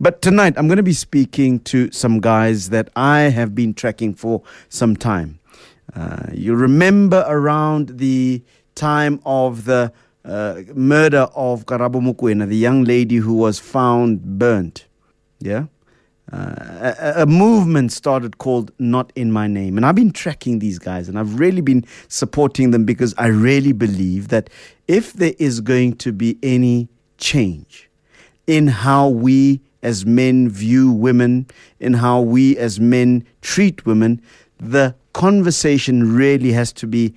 But tonight I'm going to be speaking to some guys that I have been tracking for some time. You remember around the time of the murder of Karabo Mokoena, the young lady who was found burnt. Yeah? A movement started called Not In My Name. And I've been tracking these guys and I've really been supporting them because I really believe that if there is going to be any change in how we as men view women, in how we as men treat women, the conversation really has to be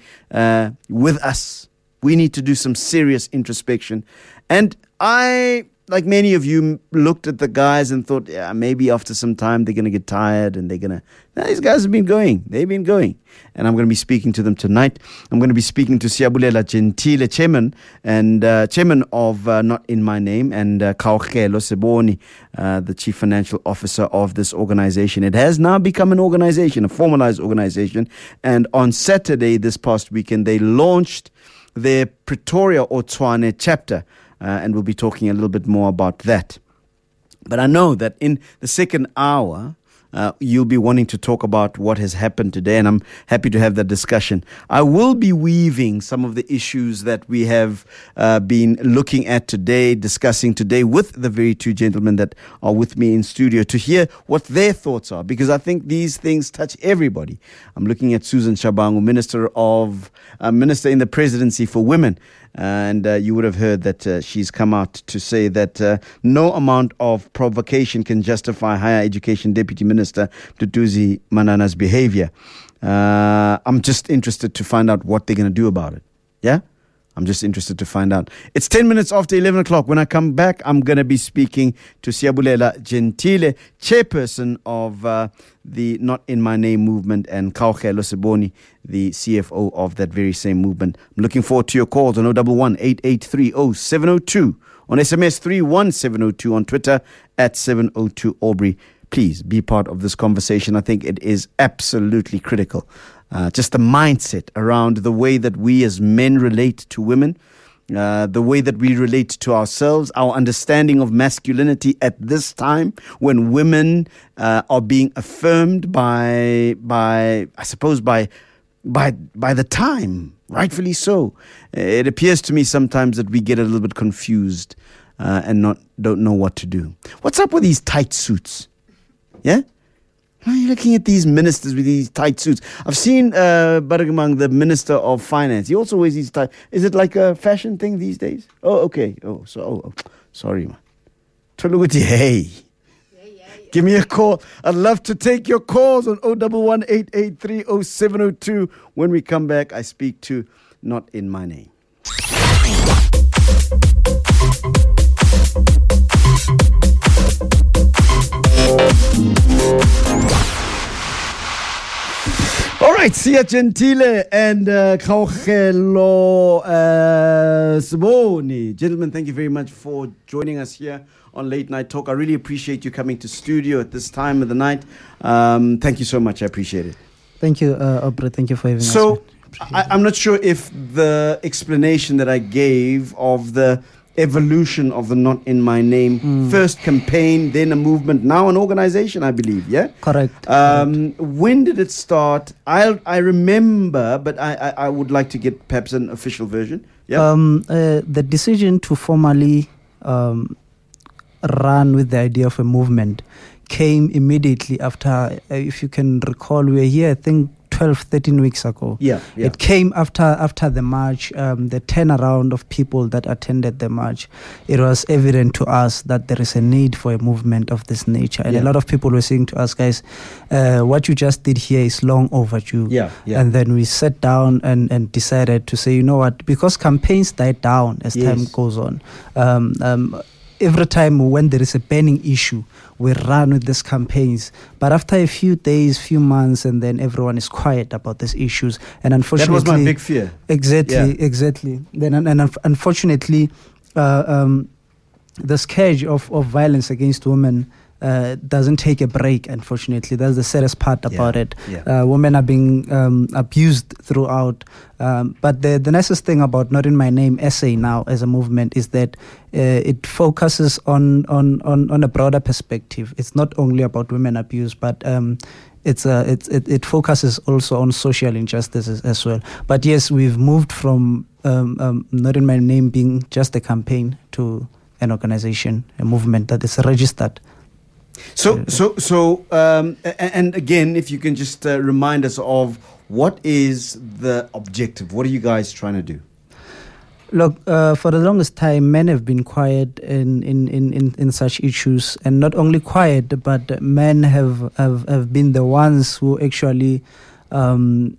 with us. We need to do some serious introspection. And I, like many of you, looked at the guys and thought, yeah, maybe after some time they're going to get tired and they're going to... Now, these guys have been going. They've been going. And I'm going to be speaking to them tonight. I'm going to be speaking to Siyabulela Jantjie, chairman of Not In My Name, and Kgaogelo Sebone, the chief financial officer of this organization. It has now become an organization, a formalized organization. And on Saturday, this past weekend, they launched their Pretoria or Tshwane chapter. And we'll be talking a little bit more about that. But I know that in the second hour, you'll be wanting to talk about what has happened today, and I'm happy to have that discussion. I will be weaving some of the issues that we have been looking at today, discussing today with the very two gentlemen that are with me in studio to hear what their thoughts are, because I think these things touch everybody. I'm looking at Susan Shabangu, Minister in the Presidency for Women. And you would have heard that she's come out to say that no amount of provocation can justify Higher Education Deputy Minister Duduzi Manana's behavior. I'm just interested to find out what they're going to do about it. Yeah? I'm just interested to find out. It's 10 minutes after 11 o'clock. When I come back, I'm going to be speaking to Siyabulela Jantjie, chairperson of the Not In My Name movement, and Kgaogelo Sebone, the CFO of that very same movement. I'm looking forward to your calls on 011-8830-702, on SMS 31702, on Twitter at 702 Aubrey. Please be part of this conversation. I think it is absolutely critical. Just the mindset around the way that we as men relate to women, the way that we relate to ourselves, our understanding of masculinity at this time when women are being affirmed by the time, rightfully so. It appears to me sometimes that we get a little bit confused and don't know what to do. What's up with these tight suits? Yeah? Why are you looking at these ministers with these tight suits? I've seen Baragamang, the Minister of Finance. He also wears these tight... Is it like a fashion thing these days? Oh, okay. Sorry, man. Toluguti, hey. Give me a call. I'd love to take your calls on 011-8830-702. When we come back, I speak to Not In My Name. All right, Siya Jantjie and Kgaogelo Sebone. Gentlemen, thank you very much for joining us here on Late Night Talk. I really appreciate you coming to studio at this time of the night. Thank you so much. I appreciate it. Thank you, Aubrey. Thank you for having us. So I'm not sure if the explanation that I gave of the evolution of the Not In My Name, first campaign, then a movement, now an organization, I believe, yeah? Correct. When did it start? I remember, but I would like to get perhaps an official version. Yeah. The decision to formally run with the idea of a movement came immediately after, if you can recall, we were here, I think, 12, 13 weeks ago. Yeah. It came after the march, the turnaround of people that attended the march. It was evident to us that there is a need for a movement of this nature. And a lot of people were saying to us, guys, what you just did here is long overdue. Yeah. And then we sat down and decided to say, you know what, because campaigns die down as time goes on. Every time when there is a burning issue, we run with these campaigns. But after a few days, few months, and then everyone is quiet about these issues. And unfortunately... That was my big fear. Exactly. Then, and unfortunately, the scourge of violence against women doesn't take a break, unfortunately. That's the saddest part about it. Yeah. Women are being abused throughout. But the nicest thing about Not In My Name SA now as a movement is that it focuses on a broader perspective. It's not only about women abuse, but it focuses also on social injustices as well. But yes, we've moved from Not In My Name being just a campaign to an organization, a movement that is registered. So, and again, if you can just remind us of what is the objective? What are you guys trying to do? Look, for the longest time, men have been quiet in such issues, and not only quiet, but men have been the ones who actually who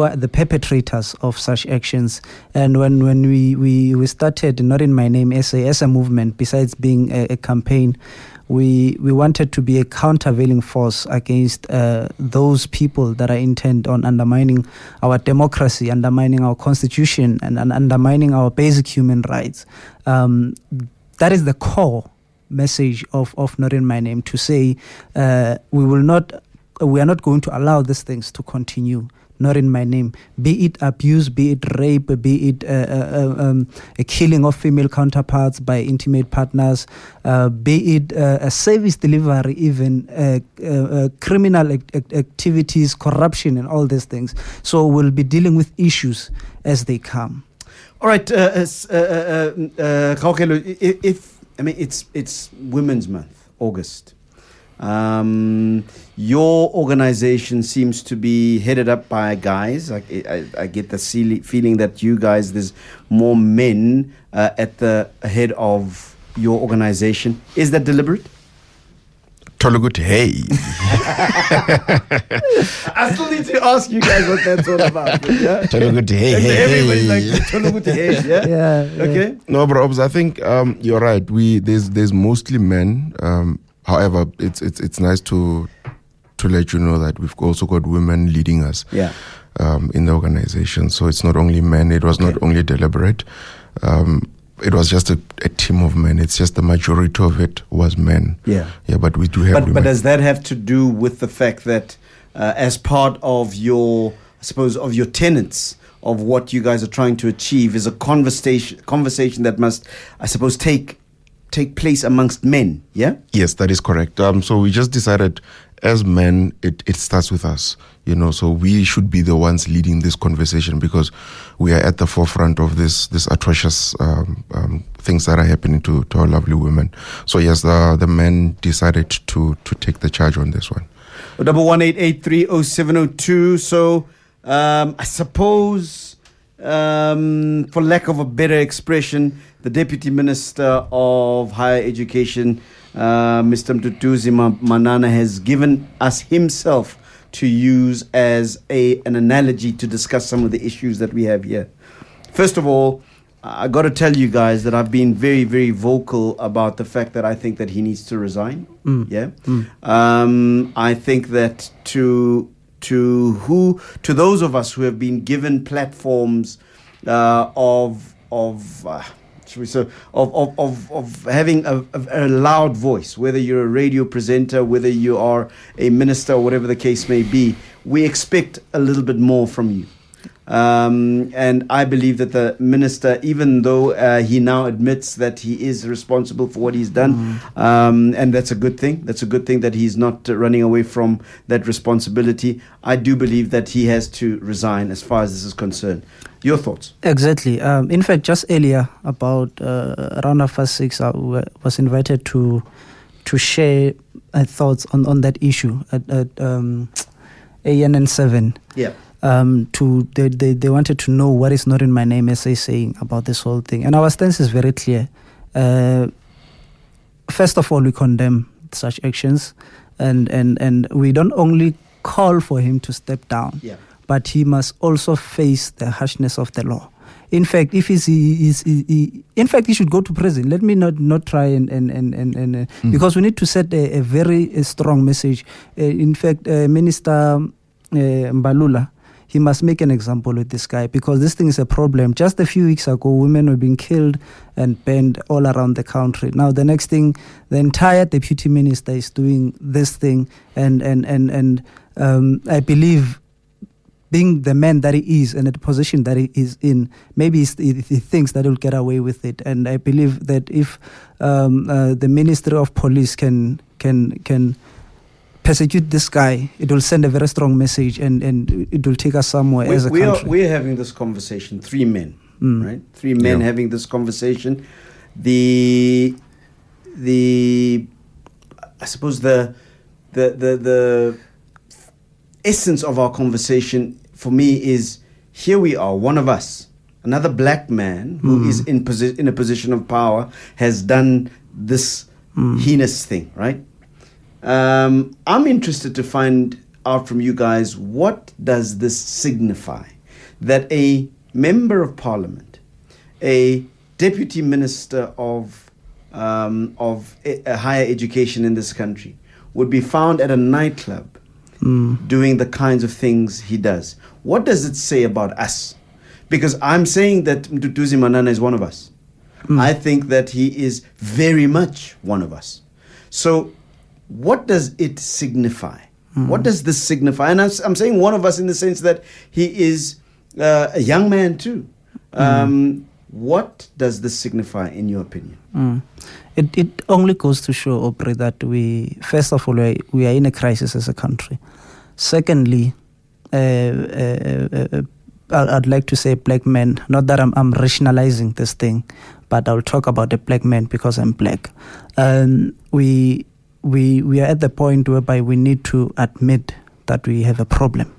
are the perpetrators of such actions. And when we started Not In My Name SA as a movement, besides being a campaign, we wanted to be a countervailing force against those people that are intent on undermining our democracy, undermining our constitution, and undermining our basic human rights. That is the core message of Not In My Name, to say we are not going to allow these things to continue. Not in my name, be it abuse, be it rape, be it a killing of female counterparts by intimate partners, be it a service delivery, even criminal activities, corruption, and all these things. So we'll be dealing with issues as they come. All right, it's Women's Month, August. Your organization seems to be headed up by guys. I get the feeling that you guys, there's more men at the head of your organization. Is that deliberate? Tologut, hey. I still need to ask you guys what that's all about. Tologut, hey. Everybody's like, Tologut, hey. Yeah. Okay. No, bro, I think you're right. There's mostly men. However, it's nice to let you know that we've also got women leading us in the organization. So it's not only men. It was not only deliberate. It was just a team of men. It's just the majority of it was men. Yeah. But we do have women. But does that have to do with the fact that as part of your, I suppose, of your tenets of what you guys are trying to achieve is a conversation that must, I suppose, take place amongst men, yeah? Yes, that is correct. So we just decided, as men, it starts with us, you know. So we should be the ones leading this conversation because we are at the forefront of this atrocious things that are happening to our lovely women. So yes, the men decided to take the charge on this one. 018830702. So I suppose, for lack of a better expression, the Deputy Minister of Higher Education, Mr. Duduzi Manana, has given us himself to use as an analogy to discuss some of the issues that we have here. First of all, I got to tell you guys that I've been very, very vocal about the fact that I think that he needs to resign. I think that to those of us who have been given platforms of having a loud voice, whether you're a radio presenter, whether you are a minister, or whatever the case may be, we expect a little bit more from you. And I believe that the minister, even though he now admits that he is responsible for what he's done, and that's a good thing. That's a good thing that he's not running away from that responsibility. I do believe that he has to resign as far as this is concerned. Your thoughts? Exactly. In fact, just earlier, about around 6:30, I was invited to share thoughts on that issue at ANN 7. Yeah. They wanted to know what is Not In My Name SA saying about this whole thing, and our stance is very clear. First of all, we condemn such actions, and we don't only call for him to step down, but he must also face the harshness of the law. In fact, if he should go to prison. Let me not try and because we need to set a very strong message. In fact, Minister Mbalula he must make an example with this guy, because this thing is a problem. Just a few weeks ago, women were being killed and banned all around the country. Now the next thing, the entire deputy minister is doing this thing, and I believe, being the man that he is and the position that he is in, maybe he thinks that he'll get away with it. And I believe that if the Ministry of Police can persecute this guy, it will send a very strong message, and it will take us somewhere as a country. We're having this conversation, three men, right? Three men having this conversation. I suppose the essence of our conversation for me is, here we are, one of us, another black man who is in a position of power, has done this heinous thing, right? I'm interested to find out from you guys, what does this signify? That a member of parliament, a deputy minister of higher education in this country would be found at a nightclub doing the kinds of things he does. What does it say about us? Because I'm saying that Duduzi Manana is one of us. I think that he is very much one of us. So what does it signify? What does this signify? And I'm saying one of us in the sense that he is a young man too. What does this signify in your opinion? It only goes to show, Aubrey, that first of all, we are in a crisis as a country. Secondly, I'd like to say black men, not that I'm rationalizing this thing, but I'll talk about the black men because I'm black. We are at the point whereby we need to admit that we have a problem,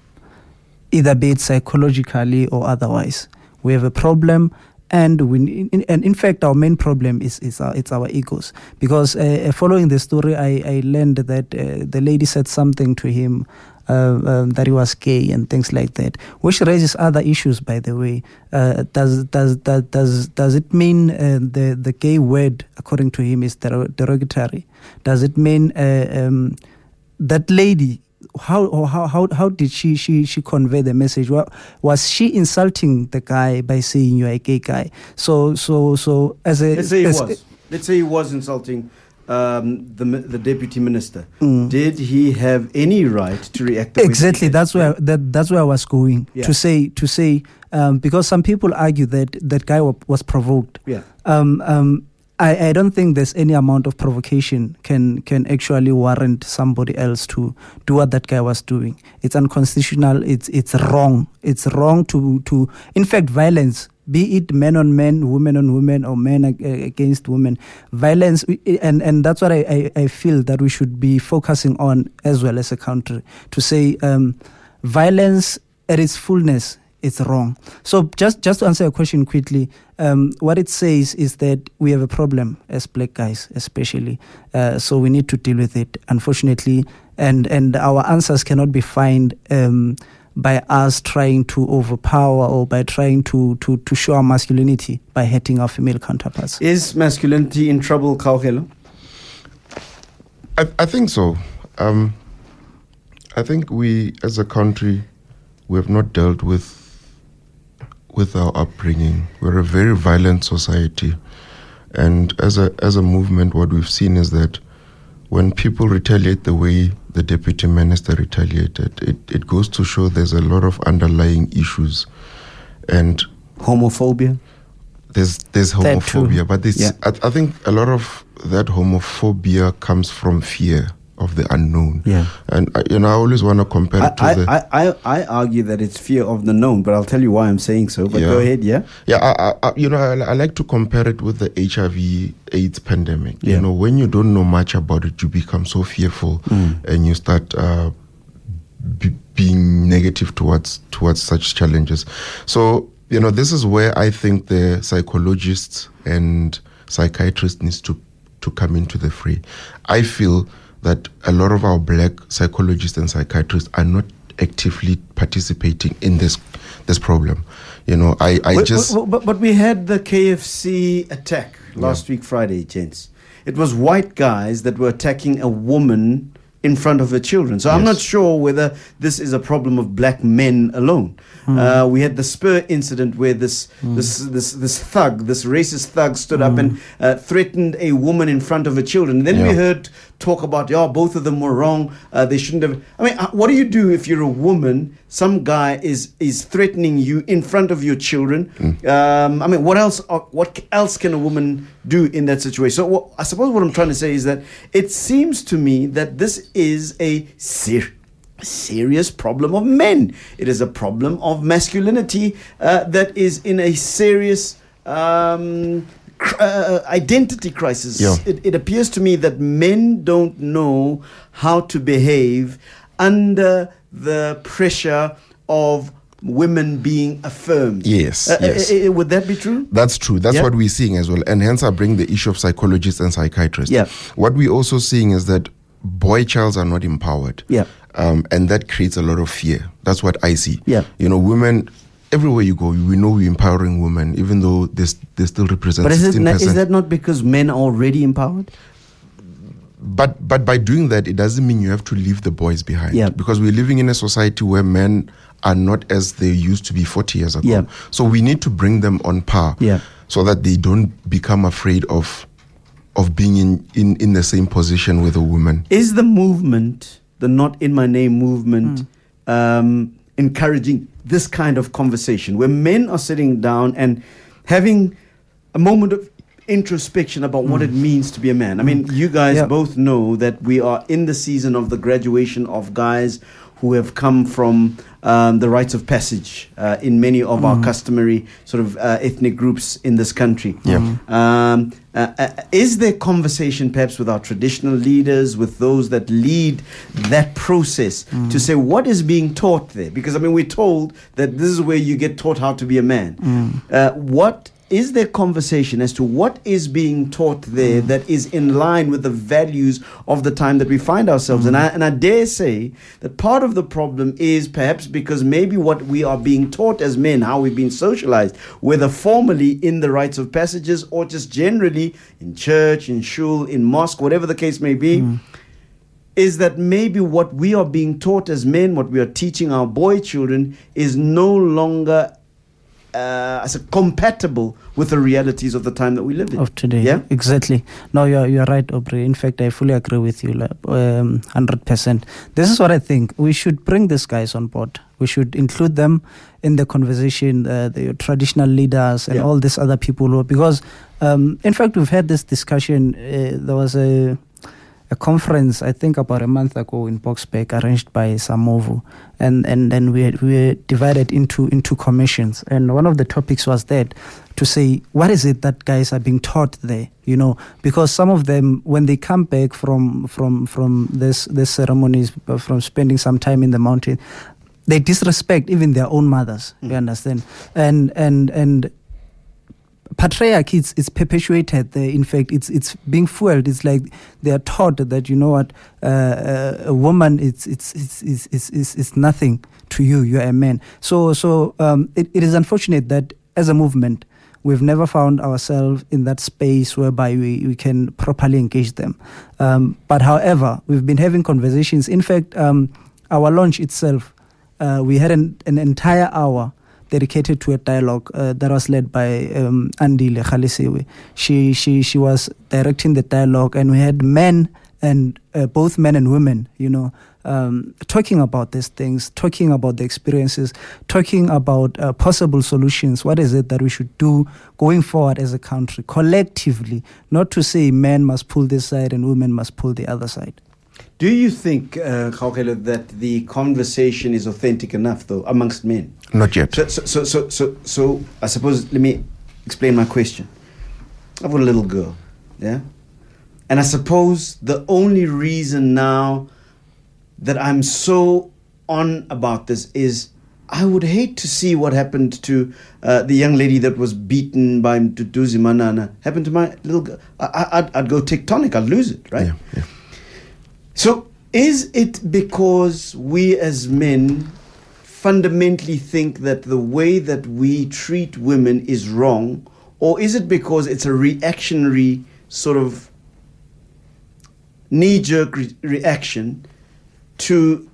either be it psychologically or otherwise. We have a problem. And in fact, our main problem is our egos. Because following the story, I learned that the lady said something to him that he was gay and things like that, which raises other issues. By the way, does it mean the gay word according to him is derogatory? Does it mean that lady? How did she convey the message? Was she insulting the guy by saying you're a gay guy? So as a let's say he was insulting the deputy minister. Did he have any right to react the way exactly? That's where I was going to say because some people argue that guy was provoked. I don't think there's any amount of provocation can actually warrant somebody else to do what that guy was doing. It's unconstitutional. It's wrong. It's wrong to in fact, violence, be it men on men, women on women, or men against women, violence, and that's what I feel that we should be focusing on as well as a country, to say violence at its fullness, it's wrong. So just to answer your question quickly, what it says is that we have a problem as black guys, especially. So we need to deal with it, unfortunately. And our answers cannot be found by us trying to overpower or by trying to show our masculinity by hurting our female counterparts. Is masculinity in trouble, Kgaogelo? I think so. I think we, as a country, we have not dealt with our upbringing. We're a very violent society, and as a movement, what we've seen is that when people retaliate the way the deputy minister retaliated, it goes to show there's a lot of underlying issues, and homophobia. There's homophobia, but I think a lot of that homophobia comes from fear of the unknown. And I always want to compare it to I argue that it's fear of the known, but I'll tell you why I'm saying so, but go ahead. I like to compare it with the HIV/AIDS pandemic. You know, when you don't know much about it, you become so fearful and you start being negative towards such challenges. So, you know, this is where I think the psychologists and psychiatrists needs to come into the fray. I feel that a lot of our black psychologists and psychiatrists are not actively participating in this problem. You know, But we had the KFC attack last week, Friday, gents. It was white guys that were attacking a woman in front of her children. So yes. I'm not sure whether this is a problem of black men alone. Mm. We had the Spur incident where this racist thug stood up and threatened a woman in front of her children. And then we heard talk about, both of them were wrong. They shouldn't have. I mean, what do you do if you're a woman? Some guy is threatening you in front of your children. Mm. I mean, what else can a woman do in that situation? So I suppose what I'm trying to say is that it seems to me that this is a serious problem of men. It is a problem of masculinity that is in a serious identity crisis. Yeah. It appears to me that men don't know how to behave under the pressure of women being affirmed. Yes. Would that be true? That's true. That's what we're seeing as well. And hence I bring the issue of psychologists and psychiatrists. Yeah. What we're also seeing is that boy childs are not empowered. Yeah. And that creates a lot of fear. That's what I see. Yeah. You know, women, everywhere you go, we know we're empowering women, even though they still represent 16%. But is that not because men are already empowered? But by doing that, it doesn't mean you have to leave the boys behind. Yeah. Because we're living in a society where men are not as they used to be 40 years ago. Yeah. So we need to bring them on par so that they don't become afraid of being in the same position with a woman. Is the movement, the Not In My Name movement, encouraging this kind of conversation where men are sitting down and having a moment of introspection about what it means to be a man? I mean, you guys both know that we are in the season of the graduation of guys who have come from the rites of passage in many of our customary sort of ethnic groups in this country. Yeah. Is there conversation perhaps with our traditional leaders, with those that lead that process to say what is being taught there? Because, I mean, we're told that this is where you get taught how to be a man. What is there conversation as to what is being taught there that is in line with the values of the time that we find ourselves in? And I dare say that part of the problem is perhaps because maybe what we are being taught as men, how we've been socialized, whether formally in the rites of passages or just generally in church, in shul, in mosque, whatever the case may be, is that maybe what we are being taught as men, what we are teaching our boy children, is no longer compatible with the realities of the time that we live in. Of today. Yeah? Exactly. No, you're right, Aubrey. In fact, I fully agree with you, 100%. This is what I think. We should bring these guys on board. We should include them in the conversation, the traditional leaders and all these other people. Because, in fact, we've had this discussion. There was a conference, I think about a month ago in Boksburg, arranged by Samovu, and we were divided into commissions. And one of the topics was that to say, what is it that guys are being taught there? You know, because some of them, when they come back from this ceremonies, from spending some time in the mountain, they disrespect even their own mothers. You understand? And patriarchy, it's perpetuated there. In fact, it's being fueled. It's like they are taught that, you know what, a woman is nothing to you. You're a man. So it is unfortunate that as a movement, we've never found ourselves in that space whereby we can properly engage them. But however, we've been having conversations. In fact, our launch itself, we had an entire hour dedicated to a dialogue that was led by Andile Khalisiwe. She was directing the dialogue, and we had men and both men and women, talking about these things, talking about the experiences, talking about possible solutions. What is it that we should do going forward as a country collectively? Not to say men must pull this side and women must pull the other side. Do you think, Kgaogelo, that the conversation is authentic enough, though, amongst men? Not yet. So I suppose, let me explain my question. I've got a little girl, yeah? And I suppose the only reason now that I'm so on about this is I would hate to see what happened to the young lady that was beaten by Duduzi Manana. Happened to my little girl. I'd go tectonic. I'd lose it, right? Yeah. So is it because we as men fundamentally think that the way that we treat women is wrong, or is it because it's a reactionary sort of knee-jerk reaction to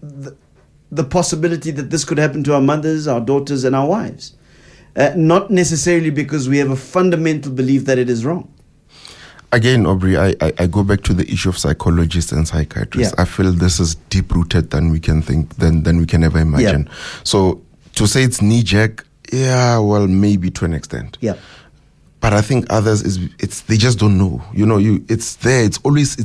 the possibility that this could happen to our mothers, our daughters, and our wives. Not necessarily because we have a fundamental belief that it is wrong. Again, Aubrey, I go back to the issue of psychologists and psychiatrists. Yeah. I feel this is deep-rooted than we can ever imagine. Yeah. So to say it's knee-jerk, yeah, well, maybe to an extent. Yeah. But I think others they just don't know. You know, it's there. It's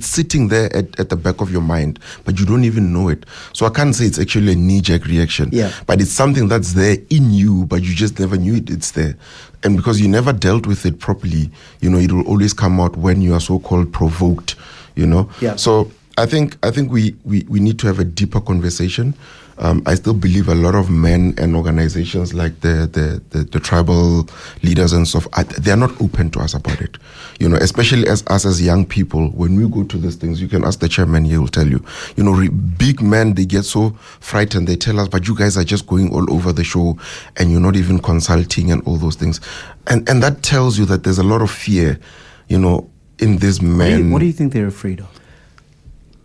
sitting there at the back of your mind, but you don't even know it. So I can't say it's actually a knee-jerk reaction. Yeah. But it's something that's there in you, but you just never knew it's there. And because you never dealt with it properly, you know, it will always come out when you are so-called provoked, you know. Yeah. So I think we need to have a deeper conversation. I still believe a lot of men and organizations like the tribal leaders and stuff, they are not open to us about it. You know, especially as us as young people, when we go to these things, you can ask the chairman, he will tell you. You know, big men, they get so frightened, they tell us, but you guys are just going all over the show and you're not even consulting and all those things. And that tells you that there's a lot of fear, you know, in these men. What do you think they're afraid of?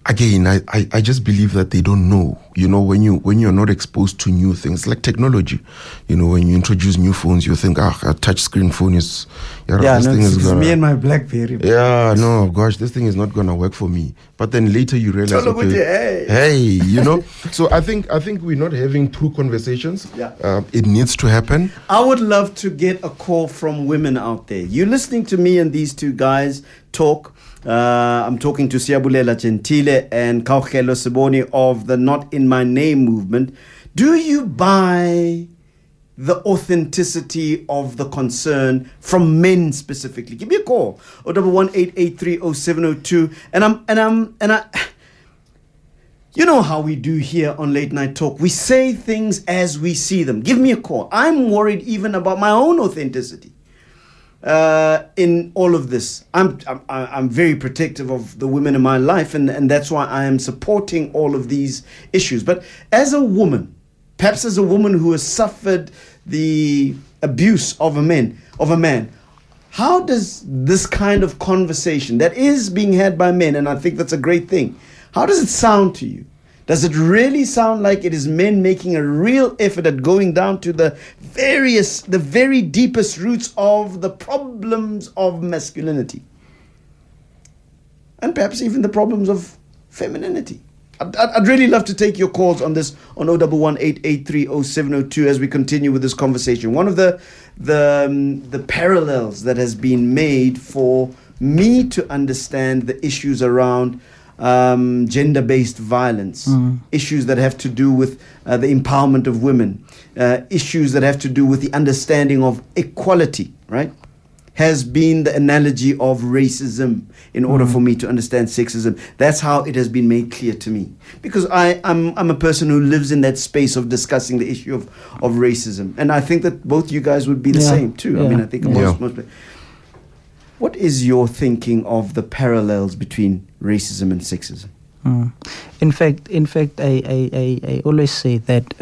Again, I just believe that they don't know. You know, when you're not exposed to new things, like technology, you know, when you introduce new phones, you think, a touchscreen phone is... me and my BlackBerry. Yeah, no, gosh, this thing is not going to work for me. But then later you realize, okay, hey, you know. So I think we're not having true conversations. Yeah. It needs to happen. I would love to get a call from women out there. You're listening to me and these two guys talk. I'm talking to Siyabulela Jantjie and Kgaogelo Sebone of the Not In My Name movement. Do you buy the authenticity of the concern from men specifically? Give me a call. 011-883-0702. And I you know how we do here on Late Night Talk. We say things as we see them. Give me a call. I'm worried even about my own authenticity. In all of this, I'm very protective of the women in my life, and that's why I am supporting all of these issues. But as a woman, perhaps as a woman who has suffered the abuse of a man, how does this kind of conversation that is being had by men, and I think that's a great thing, how does it sound to you? Does it really sound like it is men making a real effort at going down to the very deepest roots of the problems of masculinity? And perhaps even the problems of femininity. I'd really love to take your calls on this on 011-883-0702 as we continue with this conversation. One of the parallels that has been made for me to understand the issues around gender-based violence, issues that have to do with the empowerment of women, issues that have to do with the understanding of equality, right, has been the analogy of racism in order for me to understand sexism. That's how it has been made clear to me, because I'm a person who lives in that space of discussing the issue of racism. And I think that both you guys would be the same too. Yeah. I mean, I think most what is your thinking of the parallels between racism and sexism? In fact, I always say that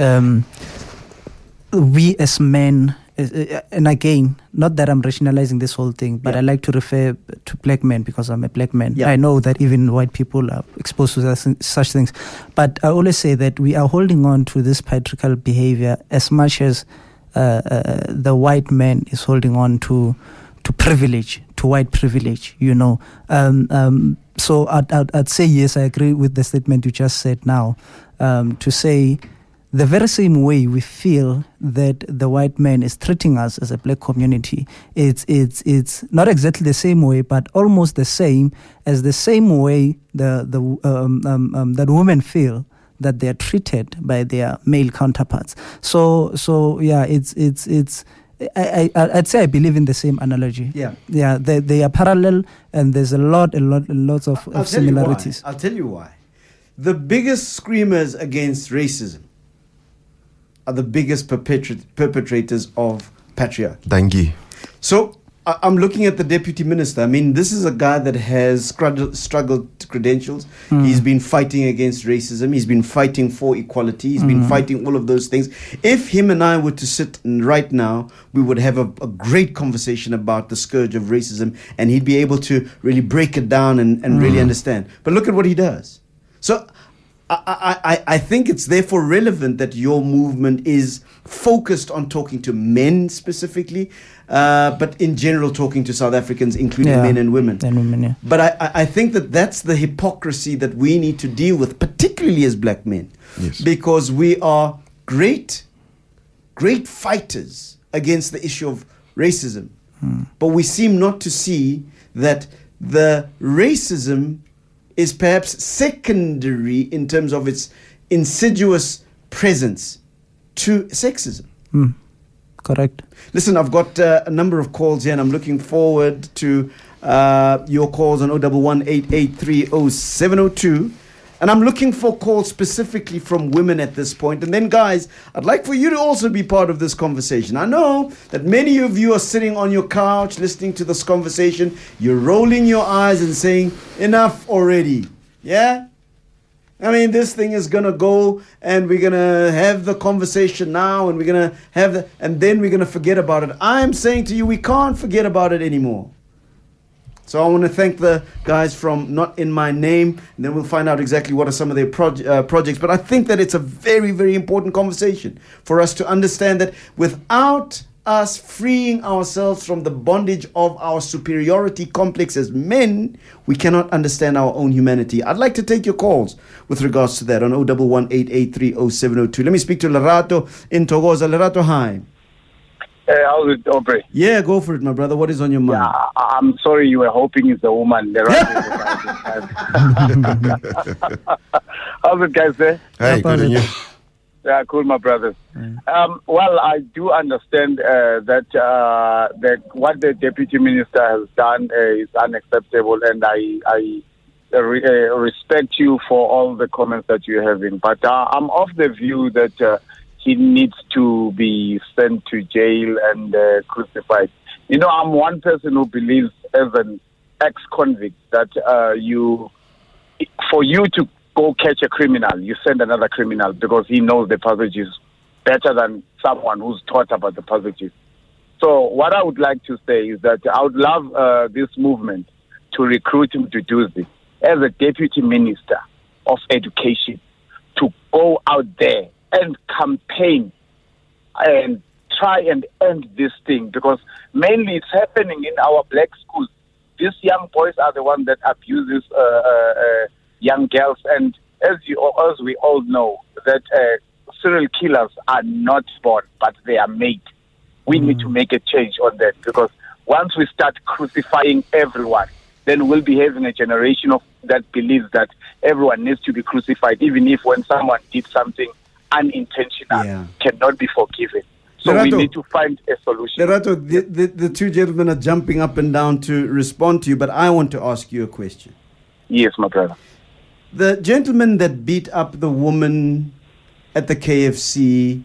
we as men, and again, not that I'm rationalizing this whole thing, but I like to refer to black men because I'm a black man. Yeah. I know that even white people are exposed to such things. But I always say that we are holding on to this patriarchal behavior as much as the white man is holding on to privilege, to white privilege, you know. So I'd say yes, I agree with the statement you just said now. To say the very same way we feel that the white man is treating us as a black community, it's not exactly the same way, but almost the same as the same way that women feel that they are treated by their male counterparts. So yeah, it's. I'd say I believe in the same analogy. Yeah. They are parallel, and there's lots of similarities. I'll tell you why. The biggest screamers against racism are the biggest perpetrators of patriarchy. Dangi. So I'm looking at the deputy minister. I mean, this is a guy that has struggled to credentials. Mm. He's been fighting against racism. He's been fighting for equality. He's been fighting all of those things. If him and I were to sit right now, we would have a great conversation about the scourge of racism, and he'd be able to really break it down and really understand. But look at what he does. So I think it's therefore relevant that your movement is focused on talking to men specifically, but in general talking to South Africans, including men and women. But I think that that's the hypocrisy that we need to deal with, particularly as black men, because we are great fighters against the issue of racism. But we seem not to see that the racism is perhaps secondary in terms of its insidious presence to sexism. Correct. Listen, I've got a number of calls here, and I'm looking forward to your calls on 011-883-0702. And I'm looking for calls specifically from women at this point. And then, guys, I'd like for you to also be part of this conversation. I know that many of you are sitting on your couch listening to this conversation. You're rolling your eyes and saying, enough already. Yeah? I mean, this thing is going to go, and we're going to have the conversation now, and we're going to have the, and then we're going to forget about it. I'm saying to you, we can't forget about it anymore. So I want to thank the guys from Not In My Name, and then we'll find out exactly what are some of their projects. But I think that it's a very, very important conversation for us to understand that without us freeing ourselves from the bondage of our superiority complex as men, we cannot understand our own humanity. I'd like to take your calls with regards to that on 011-883-0702. Let me speak to Lerato in Togoza. Lerato, hi. Hey, how's it, Aubrey? Yeah, go for it, my brother. What is on your mind? Yeah, I'm sorry, you were hoping it's a woman. There how's it, guys? There? Hey, good on you. Yeah, cool, my brother. Well, I do understand that what the deputy minister has done is unacceptable, and I respect you for all the comments that you're having. But I'm of the view that he needs to be sent to jail and crucified. You know, I'm one person who believes, as an ex-convict, that for you to go catch a criminal, you send another criminal because he knows the passages better than someone who's taught about the passages. So what I would like to say is that I would love this movement to recruit him to do this as a deputy minister of education, to go out there and campaign and try and end this thing, because mainly it's happening in our black schools. These young boys are the ones that abuse these young girls, and as we all know, that serial killers are not born, but they are made. We need to make a change on that, because once we start crucifying everyone, then we'll be having a generation of that believes that everyone needs to be crucified, even if when someone did something unintentional, cannot be forgiven. So Lerato, we need to find a solution. Lerato, the two gentlemen are jumping up and down to respond to you, but I want to ask you a question. Yes, my brother. The gentleman that beat up the woman at the KFC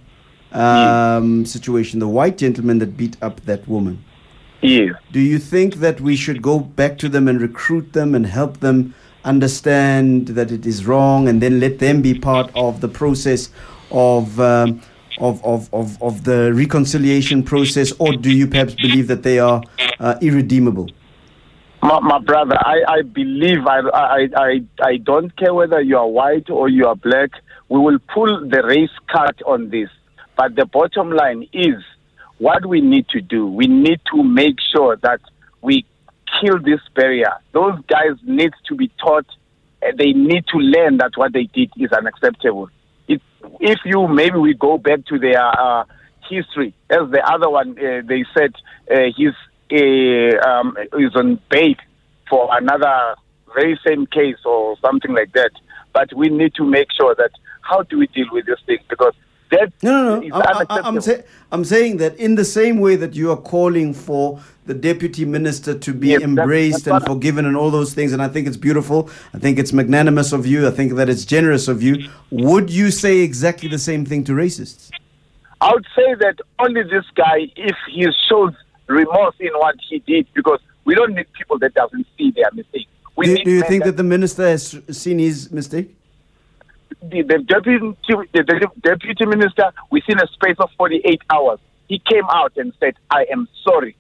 situation, the white gentleman that beat up that woman, do you think that we should go back to them and recruit them and help them understand that it is wrong, and then let them be part of the process of the reconciliation process, or do you perhaps believe that they are irredeemable? My brother, I believe I don't care whether you are white or you are black. We will pull the race card on this, but the bottom line is what we need to do. We need to make sure that we kill this barrier. Those guys need to be taught, they need to learn that what they did is unacceptable. Maybe we go back to their history, as the other one, they said he's on bail for another very same case or something like that. But we need to make sure that how do we deal with this thing, because that is unacceptable. I'm saying that in the same way that you are calling for the deputy minister to be embraced and forgiven and all those things, and I think it's beautiful, I think it's magnanimous of you, I think that it's generous of you, would you say exactly the same thing to racists? I would say that only this guy, if he shows remorse in what he did, because we don't need people that doesn't see their mistakes. Do you think that the minister has seen his mistake? The deputy minister, within a space of 48 hours, he came out and said, I am sorry.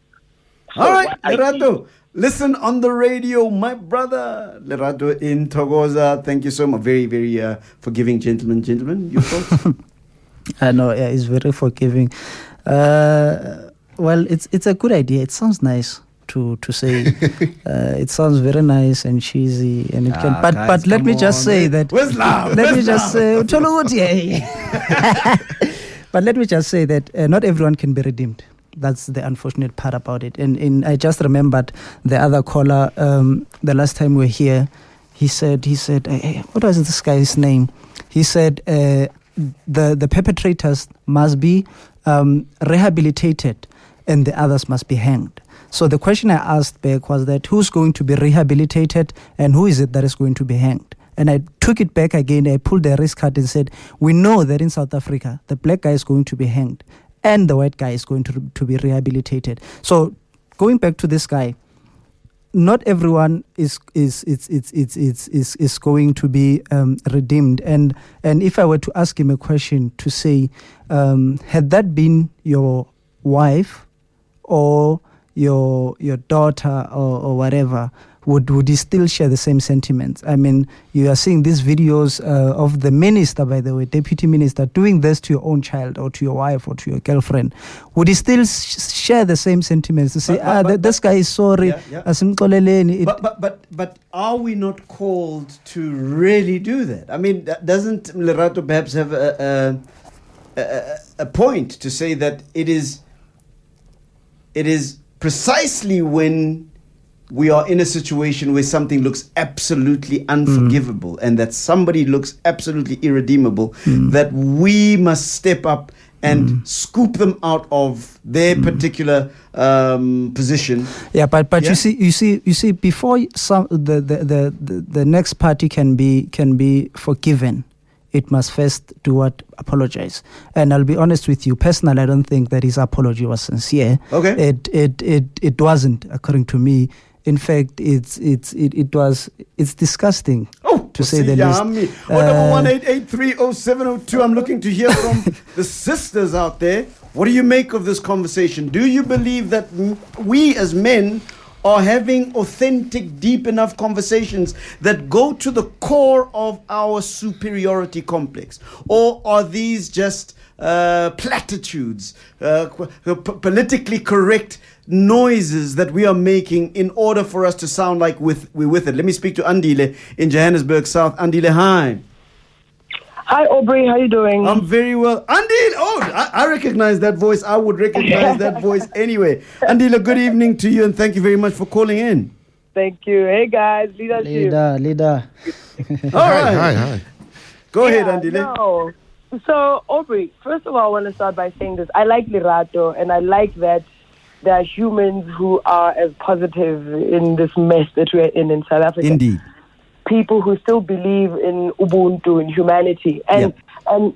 So all right, Lerato, listen on the radio, my brother. Lerato in Togoza, thank you so much. Very, very forgiving gentlemen. Your thoughts? I know, yeah, he's very forgiving. Well, it's a good idea. It sounds nice to say. It sounds very nice and cheesy, and it can. But guys, but let me just say that. Where's love? Let me just say. But let me just say that not everyone can be redeemed. That's the unfortunate part about it. And I just remembered the other caller. The last time we were here, he said, hey, what was this guy's name? He said the perpetrators must be rehabilitated, and the others must be hanged. So the question I asked back was that who's going to be rehabilitated and who is it that is going to be hanged? And I took it back again. I pulled the race card and said, we know that in South Africa, the black guy is going to be hanged and the white guy is going to be rehabilitated. So going back to this guy, not everyone is going to be redeemed. And if I were to ask him a question to say, had that been your wife or your daughter or whatever, would he still share the same sentiments? I mean, you are seeing these videos of the minister, by the way, deputy minister, doing this to your own child or to your wife or to your girlfriend. Would he still share the same sentiments to say, this guy is sorry? Yeah. But are we not called to really do that? I mean, doesn't Lerato perhaps have a point to say that it is precisely when we are in a situation where something looks absolutely unforgivable and that somebody looks absolutely irredeemable, that we must step up and scoop them out of their particular position. Yeah, but yeah? You see, before some the next party can be forgiven, it must first do what? Apologize. And I'll be honest with you, personally, I don't think that his apology was sincere. Okay. It wasn't, according to me. In fact, it's disgusting. Oh, to say the least. 188830702. I'm looking to hear from the sisters out there. What do you make of this conversation? Do you believe that we as men are having authentic, deep enough conversations that go to the core of our superiority complex? Or are these just platitudes, politically correct noises that we are making in order for us to sound like we're with it? Let me speak to Andile in Johannesburg South. Andile, hi. Hi, Aubrey. How you doing? I'm very well. Andile! Oh, I recognize that voice. I would recognize that voice anyway. Andile, good evening to you, and thank you very much for calling in. Thank you. Hey, guys. Leader. All right. Hi. Go ahead, Andile. No. So, Aubrey, first of all, I want to start by saying this. I like Lerato, and I like that there are humans who are as positive in this mess that we're in South Africa. Indeed. People who still believe in Ubuntu and humanity. And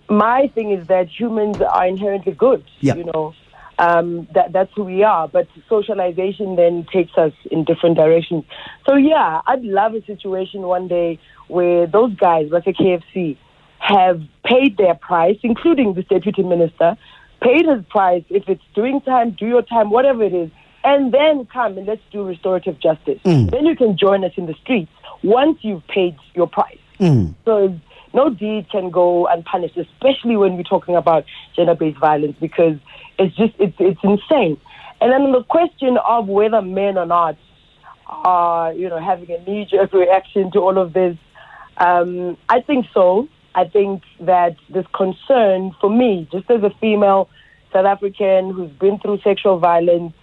my thing is that humans are inherently good, that's who we are. But socialization then takes us in different directions. So, yeah, I'd love a situation one day where those guys, like the KFC, have paid their price, including this deputy minister, paid his price. If it's doing time, do your time, whatever it is, and then come and let's do restorative justice. Then you can join us in the streets once you've paid your price. So no deed can go unpunished, especially when we're talking about gender-based violence, because it's insane. And then the question of whether men or not are, having a knee-jerk reaction to all of this, I think so. I think that this concern for me, just as a female South African who's been through sexual violence,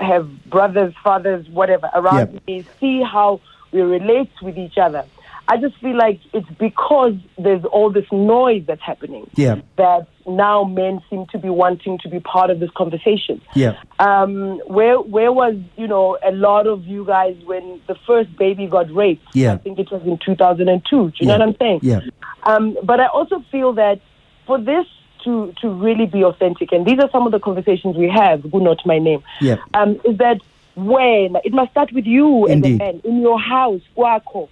have brothers, fathers, whatever, around me, see how we relate with each other. I just feel like it's because there's all this noise that's happening that now men seem to be wanting to be part of this conversation. Yeah. Where was, a lot of you guys when the first baby got raped? Yeah. I think it was in 2002. Do you know what I'm saying? Yeah. But I also feel that for this to really be authentic, and these are some of the conversations we have, who Not My Name, yep. Is that when it must start with you Indeed. As a man, in your house, kwakho.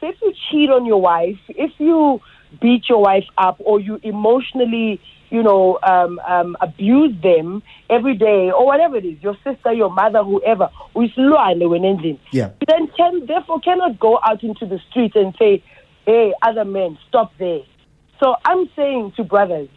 So if you cheat on your wife, if you beat your wife up, or you emotionally, abuse them every day, or whatever it is, your sister, your mother, whoever, who is yeah. you then cannot go out into the street and say, hey, other men, stop there. So I'm saying to brothers,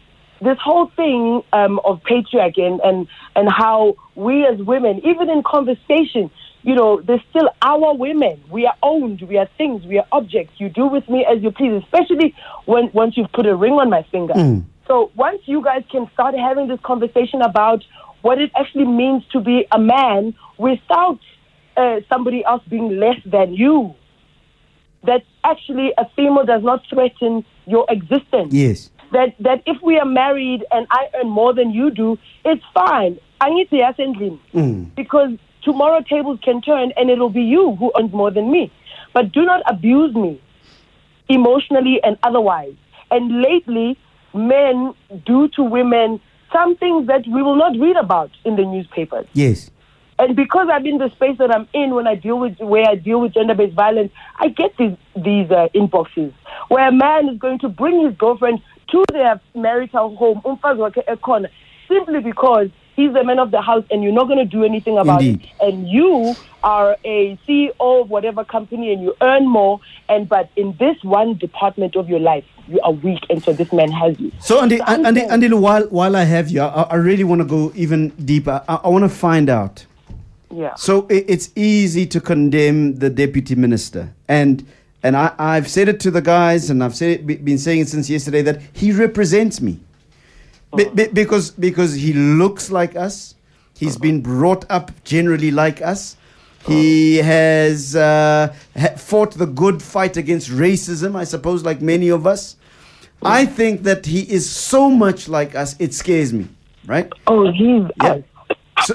this whole thing of patriarchy and how we as women, even in conversation, they're still our women. We are owned. We are things. We are objects. You do with me as you please, especially once you've put a ring on my finger. Mm. So once you guys can start having this conversation about what it actually means to be a man without somebody else being less than you, that actually a female does not threaten your existence. Yes. That if we are married and I earn more than you do, it's fine. I need to ask Endlin. Because tomorrow tables can turn and it'll be you who earns more than me. But do not abuse me emotionally and otherwise. And lately, men do to women some things that we will not read about in the newspapers. Yes. And because I'm in the space that I'm in, when I deal with gender-based violence, I get these inboxes where a man is going to bring his girlfriend to their marital home, simply because he's the man of the house and you're not going to do anything about Indeed. It. And you are a CEO of whatever company and you earn more. But in this one department of your life, you are weak, and so this man has you. So, Andile, while I have you, I really want to go even deeper. I want to find out. Yeah. So it's easy to condemn the deputy minister. And I've said it to the guys, and been saying it since yesterday, that he represents me. Because he looks like us. He's been brought up generally like us. He has fought the good fight against racism, I suppose, like many of us. I think that he is so much like us, it scares me, right? Oh, he's us. So,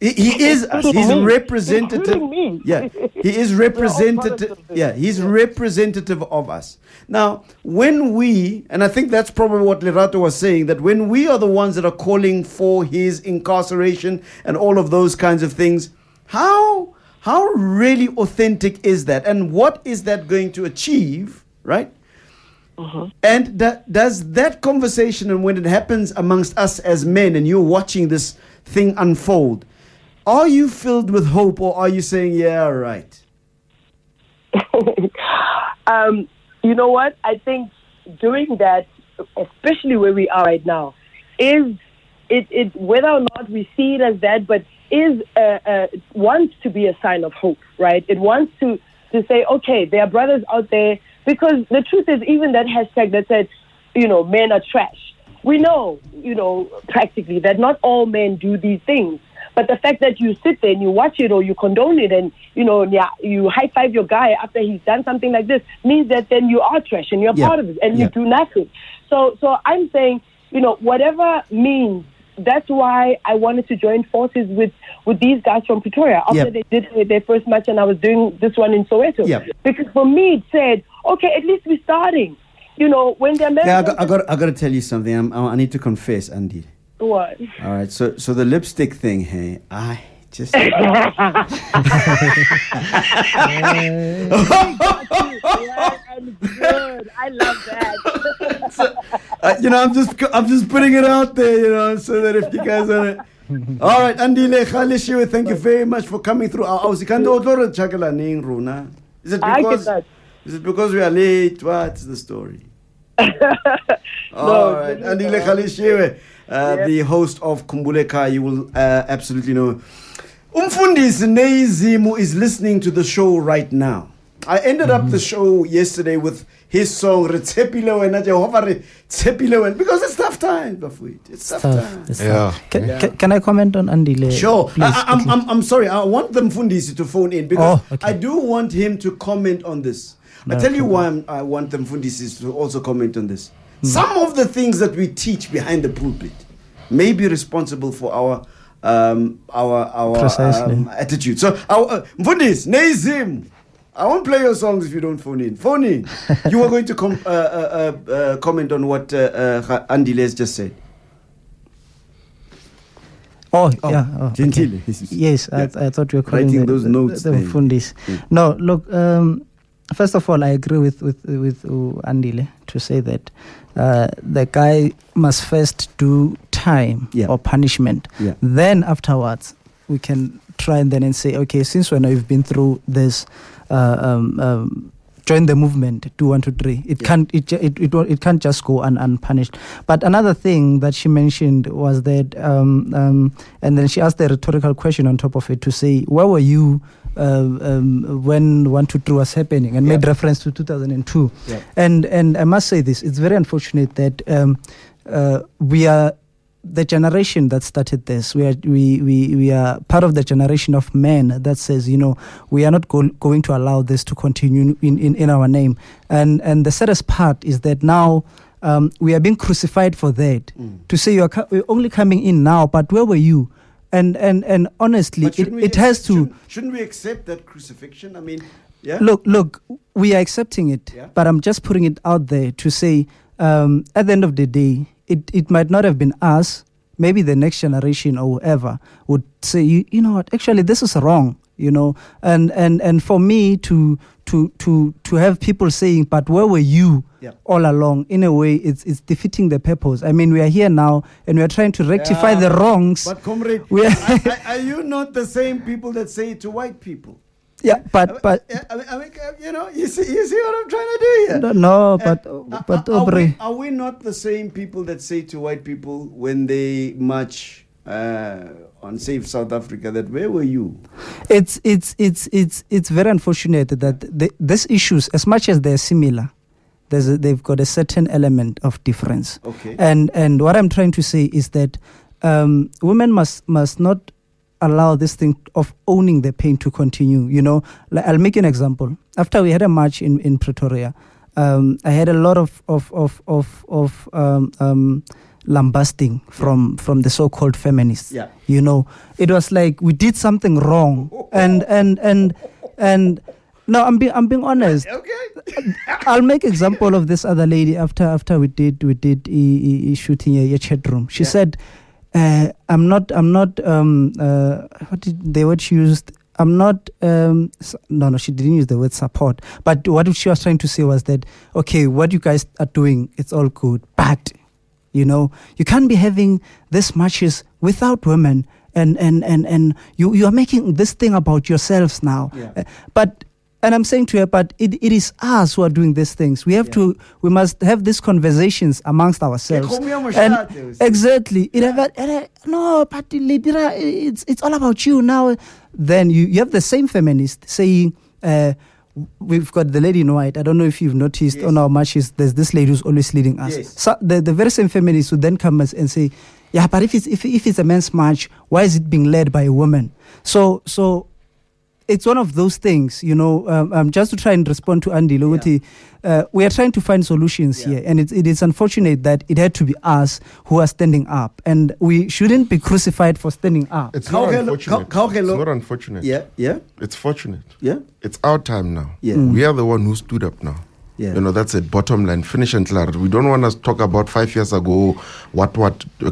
he is us. He's representative. Yeah, he is representative. Yeah, he's representative of us. Now, when we, and I think that's probably what Lerato was saying, that when we are the ones that are calling for his incarceration and all of those kinds of things, how really authentic is that? And what is that going to achieve, right? And does that conversation, and when it happens amongst us as men, and you're watching this thing unfold, are you filled with hope, or are you saying, yeah, right? You know what? I think doing that, especially where we are right now, is it whether or not we see it as that, but it wants to be a sign of hope, right? It wants to say, okay, there are brothers out there, because the truth is, even that hashtag that said, men are trash. We know, practically, that not all men do these things. But the fact that you sit there and you watch it, or you condone it, and you high five your guy after he's done something like this, means that then you are trash and you're part of it, and you do nothing. So I'm saying, whatever means. That's why I wanted to join forces with these guys from Pretoria after they did their first match, and I was doing this one in Soweto. Yep. Because for me, it said, okay, at least we're starting. When they're married. Yeah, I got to tell you something. I need to confess, Andy. What? All right, so the lipstick thing, hey, I just... I'm good. I love that. I'm just putting it out there, so that if you guys are... All right, Andile Khalisiwe, thank you very much for coming through. Is it because we are late? What's the story? All right, Andile Khalisiwe. The host of Kumbuleka, you will absolutely know. Umfundis neizimu is listening to the show right now. I ended up the show yesterday with his song Recepilo and Jehovah Recepilo, because it's tough time, Bafuit. It's tough. Can I comment on Andile? Sure. Please, I'm sorry. I want the Mfundisi to phone in, because I do want him to comment on this. No, I tell you why I want the Mfundisi to also comment on this. Some of the things that we teach behind the pulpit may be responsible for our attitude. So, Mfundis neizimu, I won't play your songs if you don't phone in. Phone in. You were going to comment on what Andile has just said. Gentile. Yes, I thought you were calling writing those notes. The Umfundis. No, look. First of all, I agree with Andile to say that the guy must first do time or punishment. Yeah. Then afterwards, we can try and say, okay, since when we've been through this, join the movement 2, 1, 2, 3. It can't just go unpunished. But another thing that she mentioned was that, and then she asked the rhetorical question on top of it to say, where were you when 1, 2, 3 was happening, and made reference to 2002. Yeah. And I must say this: it's very unfortunate that we are the generation that started this. We are part of the generation of men that says, we are not going to allow this to continue in our name. And the saddest part is that now we are being crucified for that. Mm. To say you're only coming in now, but where were you? And honestly, it has to. Shouldn't we accept that crucifixion? I mean, yeah. Look, we are accepting it, but I'm just putting it out there to say, at the end of the day, it might not have been us. Maybe the next generation or whoever would say, you know what, actually this is wrong, and for me to have people saying, but where were you all along? In a way, it's defeating the purpose. I mean, we are here now and we are trying to rectify the wrongs. But comrade, are you not the same people that say it to white people? Yeah, but I mean, you see what I'm trying to do here. No, but are we not the same people that say to white people when they march on Save South Africa that where were you? It's very unfortunate that these issues, as much as they're similar, they've got a certain element of difference. Okay. And what I'm trying to say is that women must not allow this thing of owning the pain to continue. I'll make an example. After we had a march in Pretoria, I had a lot of lambasting from the so-called feminists. Yeah. It was like we did something wrong, and no, I'm being honest. Okay. I'll make example of this other lady. After we did shooting a chat room, she said, I'm not. What did the word she used? I'm not. No, she didn't use the word support. But what she was trying to say was that, okay, what you guys are doing, it's all good, but you can't be having these matches without women, and you are making this thing about yourselves now. Yeah. And I'm saying to her, but it is us who are doing these things. We have to. We must have these conversations amongst ourselves. And exactly. It's all about you now. Then you have the same feminist saying, we've got the lady in white. I don't know if you've noticed on our marches. There's this lady who's always leading us. Yes. So the very same feminist would then come and say, yeah, but if it's a men's march, why is it being led by a woman? So. It's one of those things, just to try and respond to Andy Lowetti, we are trying to find solutions here. And it is unfortunate that it had to be us who are standing up. And we shouldn't be crucified for standing up. It's not unfortunate. It's not unfortunate. Yeah, yeah. It's fortunate. Yeah. It's our time now. Yeah. Mm. We are the one who stood up now. Yeah. That's it. Bottom line. Finish and clear. We don't want to talk about 5 years ago, a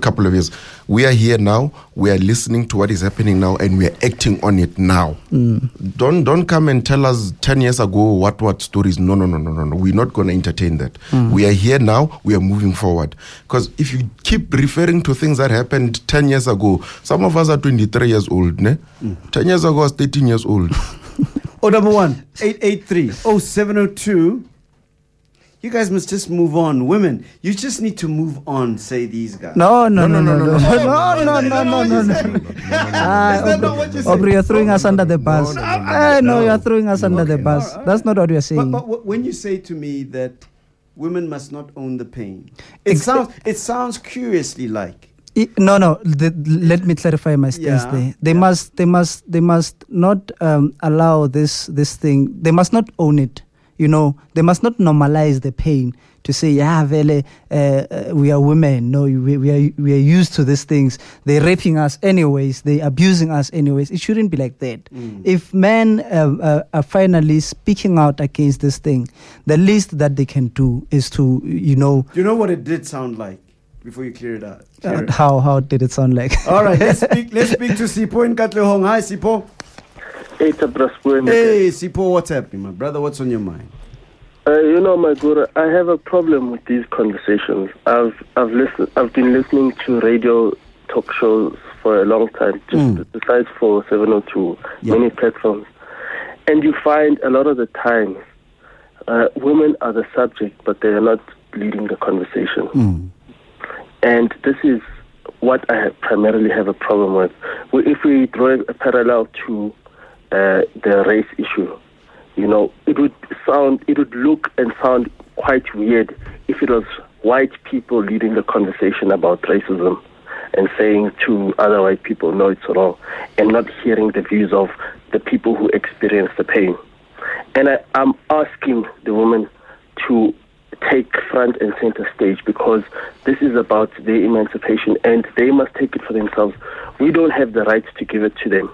couple of years. We are here now. We are listening to what is happening now, and we are acting on it now. Mm. Don't come and tell us 10 years ago what stories. No. We're not going to entertain that. Mm. We are here now. We are moving forward. Because if you keep referring to things that happened 10 years ago, some of us are 23 years old. Ne? Mm. 10 years ago, I was 13 years old. 011-883-0702. You guys must just move on. Women, you just need to move on, say these guys. No. Aubrey, you're throwing us under the bus. No, you're throwing us under the bus. That's not what you're saying. But when you say to me that women must not own the pain, it sounds curiously like. Let me clarify my stance there. They must not allow this thing. They must not own it. They must not normalize the pain to say, we are women. No, we are used to these things. They're raping us anyways. They're abusing us anyways. It shouldn't be like that. Mm. If men are finally speaking out against this thing, the least that they can do is to. You know what it did sound like? before you clear it out. How did it sound like? All right, let's speak to Sipho in Katlehong. Hi, Sipho. Hey, Sipho, what's happening, my brother? What's on your mind? You know, my guru, I have a problem with these conversations. I've been listening to radio talk shows for a long time, just besides for 702, many platforms. And you find a lot of the times women are the subject, but they are not leading the conversation. And this is what I primarily have a problem with. Well, if we draw a parallel to the race issue, you know, it would look and sound quite weird if it was white people leading the conversation about racism and saying to other white people, no, it's wrong, and not hearing the views of the people who experience the pain. And I'm asking the women to take front and center stage, because this is about their emancipation and they must take it for themselves. We don't have the right to give it to them.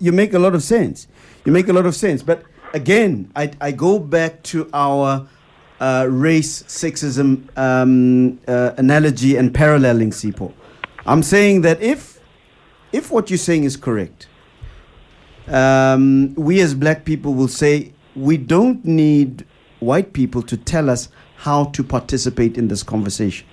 You make a lot of sense. But again, I go back to our race sexism analogy and paralleling, Sipho. I'm saying that if what you're saying is correct, we as black people will say we don't need white people to tell us how to participate in this conversation.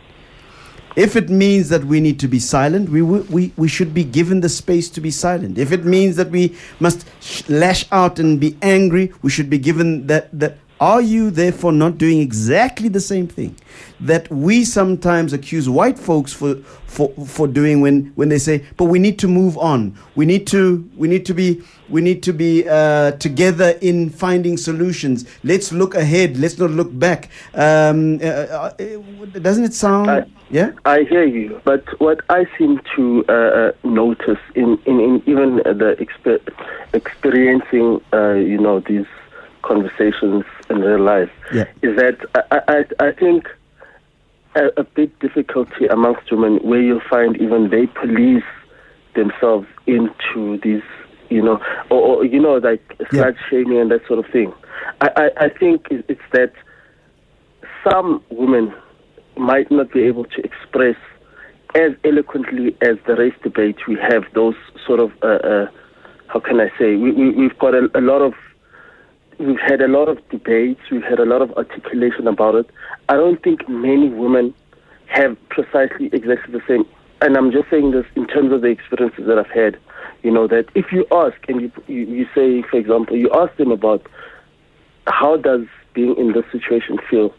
If it means that we need to be silent, we should be given the space to be silent. If it means that we must lash out and be angry, we should be given that. Are you therefore not doing exactly the same thing that we sometimes accuse white folks for doing when they say, but we need to move on. We need to be together in finding solutions. Let's look ahead. Let's not look back. Doesn't it sound? I hear you. But what I seem to notice in even the experiencing, these conversations in real life, is that I think a big difficulty amongst women, where you'll find even they police themselves into these, slut shaming and that sort of thing. I think it's that some women might not be able to express as eloquently as the race debate. We have those sort of, how can I say, we've got a lot of, we've had a lot of debates, we've had a lot of articulation about it. I don't think many women have precisely exactly the same, and I'm just saying this in terms of the experiences that I've had, that if you ask and you say, for example, you ask them about how does being in this situation feel,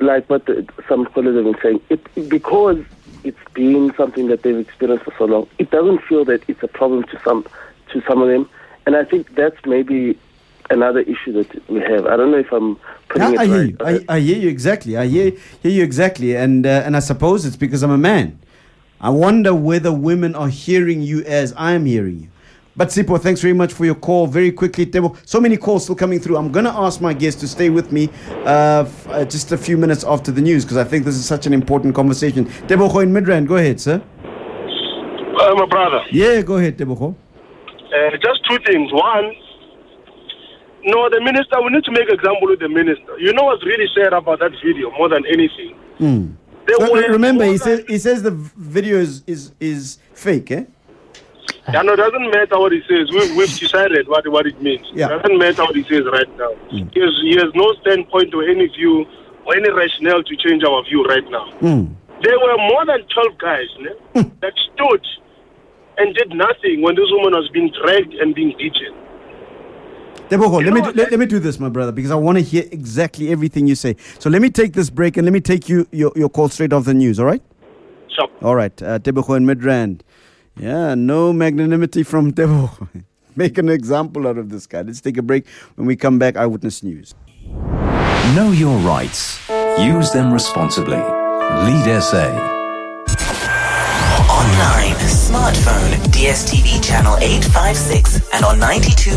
like what some colleagues have been saying, because it's been something that they've experienced for so long, it doesn't feel that it's a problem to some of them. And I think that's maybe another issue that we have. I don't know if I'm putting it right. I hear you exactly. And I suppose it's because I'm a man. I wonder whether women are hearing you as I'm hearing you. But Sipho, thanks very much for your call. Very quickly, Tebo, so many calls still coming through. I'm going to ask my guest to stay with me just a few minutes after the news, because I think this is such an important conversation. Tebogo in Midrand, go ahead, sir. My brother. Yeah, go ahead, Tebogo. Just two things. One, no, the minister, we need to make an example of the minister. You know what's really sad about that video more than anything? Remember, he says the video is fake, eh? Yeah, no, it doesn't matter what he says. We've decided what it means. Yeah. It doesn't matter what he says right now. He has no standpoint or any view or any rationale to change our view right now. There were more than 12 guys that stood and did nothing when this woman was being dragged and being beaten. Tebogo, let me do this, my brother, because I want to hear exactly everything you say. So let me take this break and let me take your call straight off the news, all right? Sure. All right, Tebogo and Midrand. Yeah, no magnanimity from Tebogo. Make an example out of this guy. Let's take a break. When we come back, Eyewitness News. Know your rights. Use them responsibly. Lead SA. Online, smartphone, DSTV channel 856 and on 92.7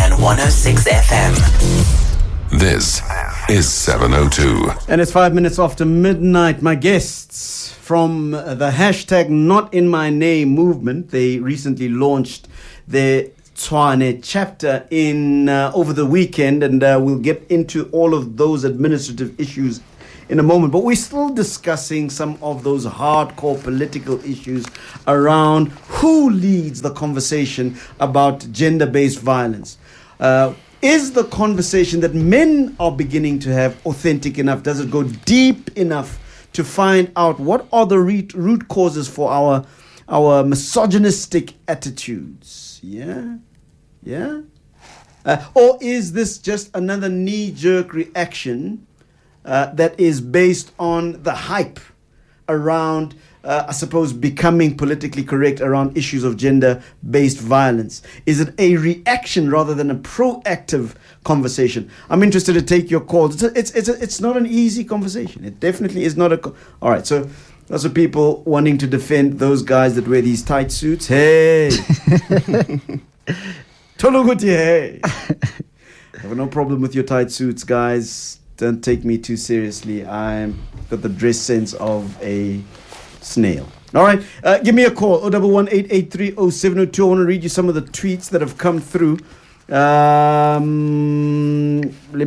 and 106 FM. This is 702. And it's 5 minutes after midnight. My guests from the hashtag Not In My Name movement, they recently launched their Tshwane chapter in over the weekend, and we'll get into all of those administrative issues in a moment. But we're still discussing some of those hardcore political issues around who leads the conversation about gender-based violence. Is the conversation that men are beginning to have authentic enough? Does it go deep enough to find out what are the root causes for our misogynistic attitudes? Yeah? Or is this just another knee-jerk reaction that is based on the hype around, I suppose, becoming politically correct around issues of gender-based violence? Is it a reaction rather than a proactive conversation? I'm interested to take your calls. It's not an easy conversation. It definitely is not a... All right, so... Lots of people wanting to defend those guys that wear these tight suits. Hey! Tologuti, hey! I have no problem with your tight suits, guys. Don't take me too seriously. I've got the dress sense of a snail. All right, give me a call. 011-883-0702. I want to read you some of the tweets that have come through. Let me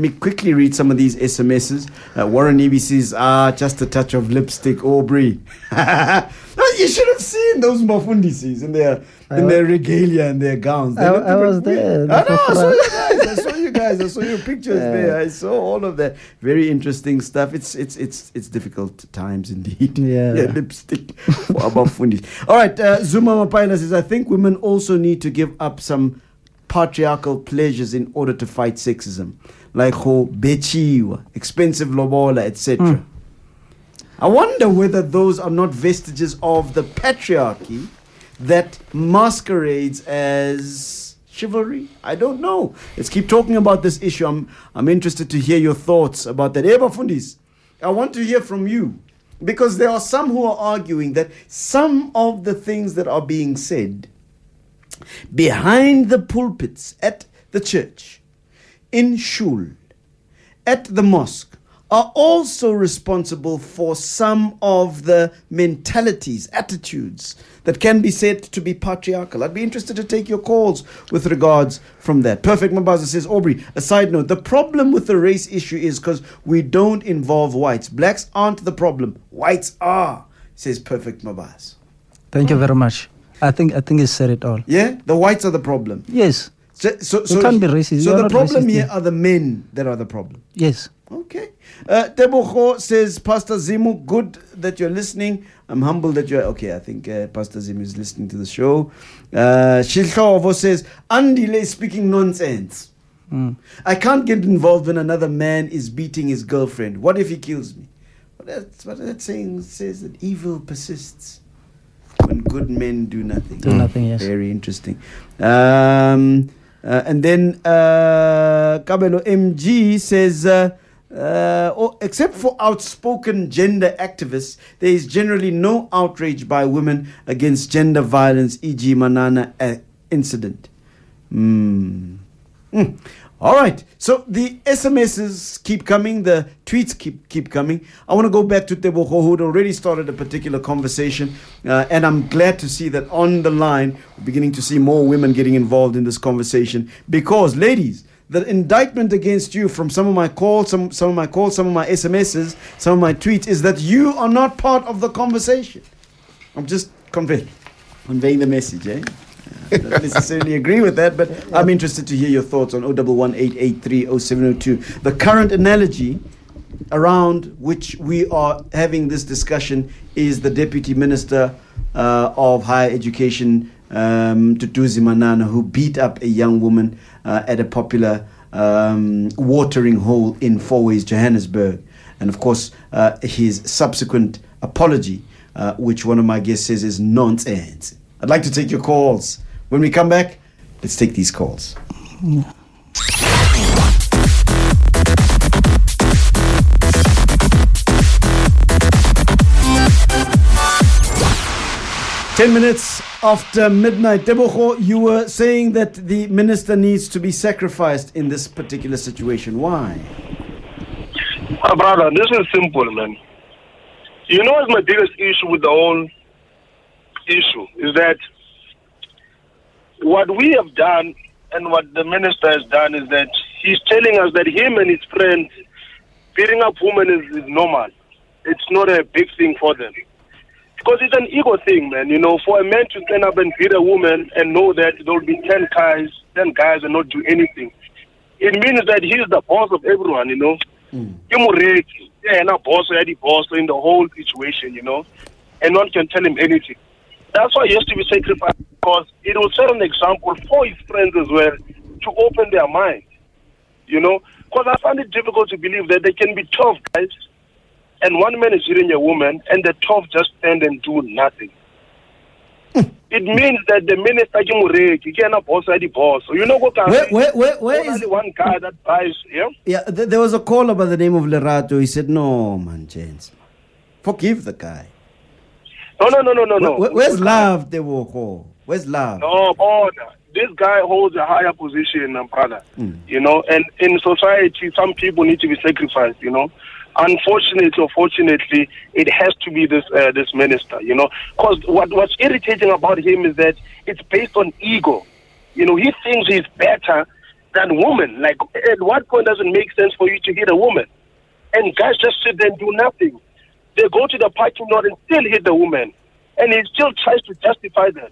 quickly read some of these SMSs. Warren Eby says, just a touch of lipstick, Aubrey. You should have seen those Mafundisis in their regalia and their gowns. I was there. I saw you guys. I saw your pictures there. I saw all of that. Very interesting stuff. It's difficult times indeed. Yeah lipstick for Mafundis. All right, Zuma Mapaila says, I think women also need to give up some patriarchal pleasures in order to fight sexism, like ho bechiwa, expensive lobola, etc. I wonder whether those are not vestiges of the patriarchy that masquerades as chivalry. I don't know. Let's keep talking about this issue. I'm interested to hear your thoughts about that. Eba Fundis, I want to hear from you, because there are some who are arguing that some of the things that are being said behind the pulpits at the church, in shul, at the mosque, are also responsible for some of the mentalities, attitudes that can be said to be patriarchal. I'd be interested to take your calls with regards from that. Perfect Mabaza says, Aubrey, a side note, the problem with the race issue is because we don't involve whites. Blacks aren't the problem. Whites are, says Perfect Mabaza. Thank you very much. I think he said it all. Yeah? The whites are the problem. Yes. So you can't be racist. So the problem racist here are the men that are the problem. Yes. Okay. Tebogo says, Pastor Zimu, good that you're listening. I'm humbled that you're... Okay, I think Pastor Zimu is listening to the show. Shilhovo says, Andile speaking nonsense. I can't get involved when another man is beating his girlfriend. What if he kills me? But that saying says that evil persists when good men do nothing. Yes. Very interesting. And then Kgaogelo MG says, except for outspoken gender activists, there is generally no outrage by women against gender violence, e.g. Manana incident. All right, so the SMSs keep coming, the tweets keep coming. I want to go back to Tebogo, who'd already started a particular conversation, and I'm glad to see that on the line, we're beginning to see more women getting involved in this conversation. Because, ladies, the indictment against you from some of my calls, some of my SMSs, some of my tweets, is that you are not part of the conversation. I'm just conveying the message, eh? I don't necessarily agree with that, but I'm interested to hear your thoughts on 011-883-0702. The current analogy around which we are having this discussion is the Deputy Minister of Higher Education, Duduzi Manana, who beat up a young woman at a popular watering hole in Fourways, Johannesburg. And of course, his subsequent apology, which one of my guests says is nonsense. I'd like to take your calls. When we come back, let's take these calls. Yeah. Minutes after midnight, Tebogo, you were saying that the minister needs to be sacrificed in this particular situation. Why? Oh, brother, this is simple, man. You know what's my biggest issue with the whole issue? Is that what we have done and what the minister has done is that he's telling us that him and his friends beating up women is normal. It's not a big thing for them. Because it's an ego thing, man. You know, for a man to stand up and beat a woman and know that there will be 10 guys and not do anything, it means that he's the boss of everyone, you know. He's the boss in the whole situation, you know. And no one can tell him anything. That's why he has to be sacrificed, because it will set an example for his friends as well to open their mind, you know. Because I find it difficult to believe that there can be 12 guys and one man is hitting a woman and the 12 just stand and do nothing. It means that the minister you cannot boss the boss. You know what I'm saying? Where is one guy that buys? Yeah. Yeah. There was a caller by the name of Lerato. He said, "No, man, James, forgive the guy." No. Where's love, Dewoko? Where's love? No, brother. This guy holds a higher position, brother. You know, and in society, some people need to be sacrificed. You know. Unfortunately or fortunately, it has to be this minister, you know. Because what's irritating about him is that it's based on ego. You know, he thinks he's better than women. Like, at what point does it make sense for you to hit a woman? And guys just sit there and do nothing. They go to the parking lot and still hit the woman. And he still tries to justify that.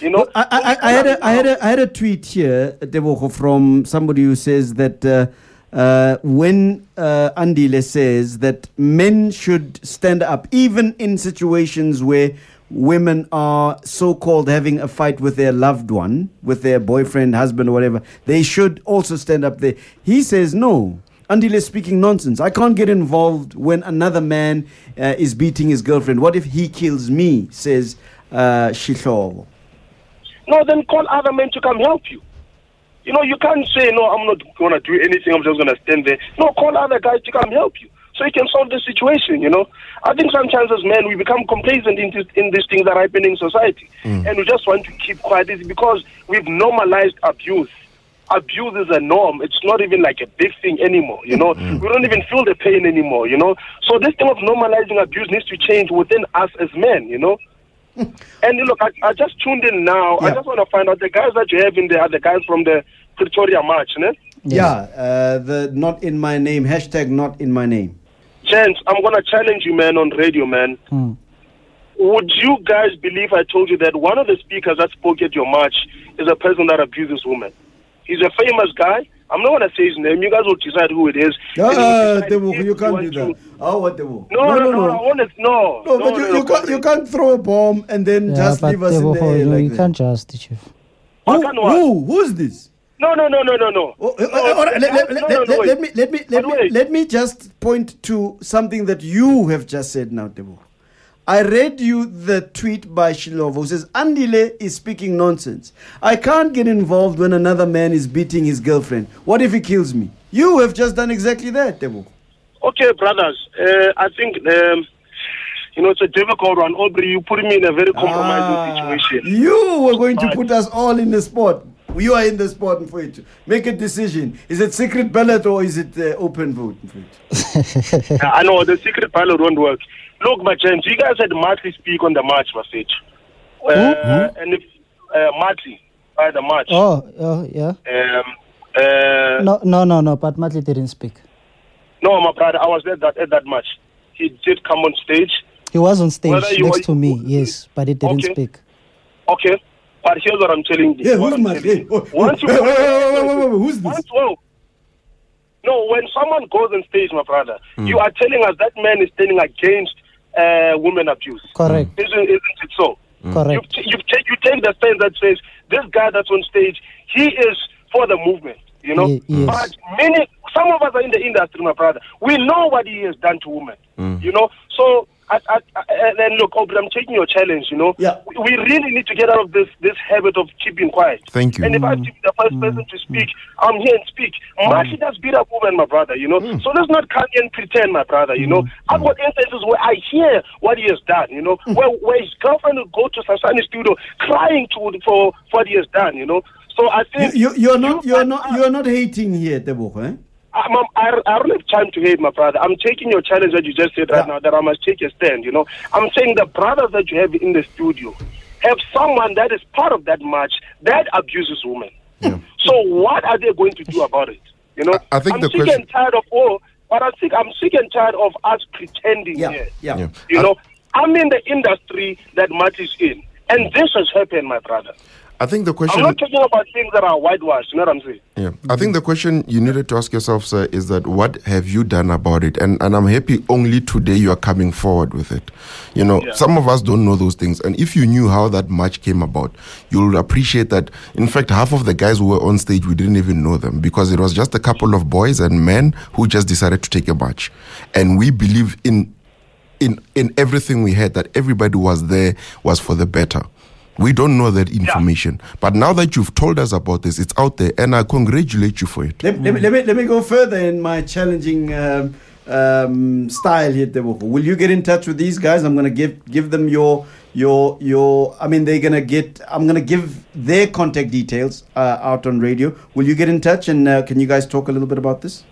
You know, I had a tweet here, Deboko, from somebody who says that... When Andile says that men should stand up, even in situations where women are so-called having a fight with their loved one, with their boyfriend, husband, or whatever, they should also stand up there. He says, no, Andile is speaking nonsense. I can't get involved when another man is beating his girlfriend. What if he kills me, says Shihlobo. No, then call other men to come help you. You know, you can't say, no, I'm not going to do anything. I'm just going to stand there. No, call other guys to come help you so you can solve the situation, you know. I think sometimes as men, we become complacent in these things that are happening in society. And we just want to keep quiet. It's because we've normalized abuse. Abuse is a norm. It's not even like a big thing anymore, you know. We don't even feel the pain anymore, you know. So this thing of normalizing abuse needs to change within us as men, you know. And look, I just tuned in now. Yeah. I just want to find out the guys that you have in there are the guys from the Pretoria March, ne? Yeah, the Not In My Name, hashtag Not In My Name. Gents, I'm going to challenge you, man, on radio, man. Would you guys believe I told you that one of the speakers that spoke at your march is a person that abuses women? He's a famous guy. I'm not going to say his name. You guys will decide who it is. You can't do that. You can't throw a bomb and then just leave us in the air like that. You can't just, Chief. Who's this? No. Let me just point to something that you have just said now, Tebo. I read you the tweet by Shilovo who says, Andile is speaking nonsense. I can't get involved when another man is beating his girlfriend. What if he kills me? You have just done exactly that, Tebo. Okay, brothers. I think, you know, it's a difficult one. Aubrey, you put me in a very compromising situation. You were going to put us all in the spot. You are in the spot, Mfowethu. Make a decision. Is it secret ballot or is it open vote, Mfowethu? I know, the secret ballot won't work. Look, my gents, you guys had Matli speak on the march, message. And if Matli by the march. Oh, yeah. No, but Matli didn't speak. No, my brother, I was at that march. He did come on stage. He was on stage next to me, yes, but he didn't speak. Okay, but here's what I'm telling you. Yeah, who's Matli? Who's this? No, when someone goes on stage, my brother, you are telling us that man is standing against women abuse. Correct. Isn't it so? Correct. You take the stance that says this guy that's on stage, he is for the movement, you know. Yes. But some of us are in the industry, my brother. We know what he has done to women, you know. So, and look, Aubrey, I'm taking your challenge, you know. Yeah. We really need to get out of this habit of keeping quiet. Thank you. And if I have to be the first person to speak, I'm here and speak. Marty does beat up women, my brother, you know. So let's not come and pretend, my brother, you know. I've got instances where I hear what he has done, you know, where his girlfriend will go to Sasani's studio crying for what he has done, you know. So I think... You're not hating here, Tebogo, eh? I don't have time to hate, my brother. I'm taking your challenge that you just said right now, that I must take a stand, you know. I'm saying the brothers that you have in the studio have someone that is part of that march that abuses women. Yeah. So what are they going to do about it? You know, I think I'm sick and tired of all, but I'm sick and tired of us pretending here. Yeah. Yeah. You know, I'm in the industry that Matt is in, and this has happened, my brother. I think the question... I'm not talking about things that are whitewashed, you know what I'm saying? Yeah. I think the question you needed to ask yourself, sir, is that what have you done about it? And I'm happy only today you are coming forward with it. You know, some of us don't know those things. And if you knew how that march came about, you'll appreciate that, in fact, half of the guys who were on stage, we didn't even know them because it was just a couple of boys and men who just decided to take a march. And we believe in everything we had, that everybody was there was for the better. We don't know that information. Yeah. But now that you've told us about this, it's out there, and I congratulate you for it. Let me go further in my challenging style here, Tebogo. Will you get in touch with these guys? I'm going to give them your I mean, they're going to get... I'm going to give their contact details out on radio. Will you get in touch, and can you guys talk a little bit about this?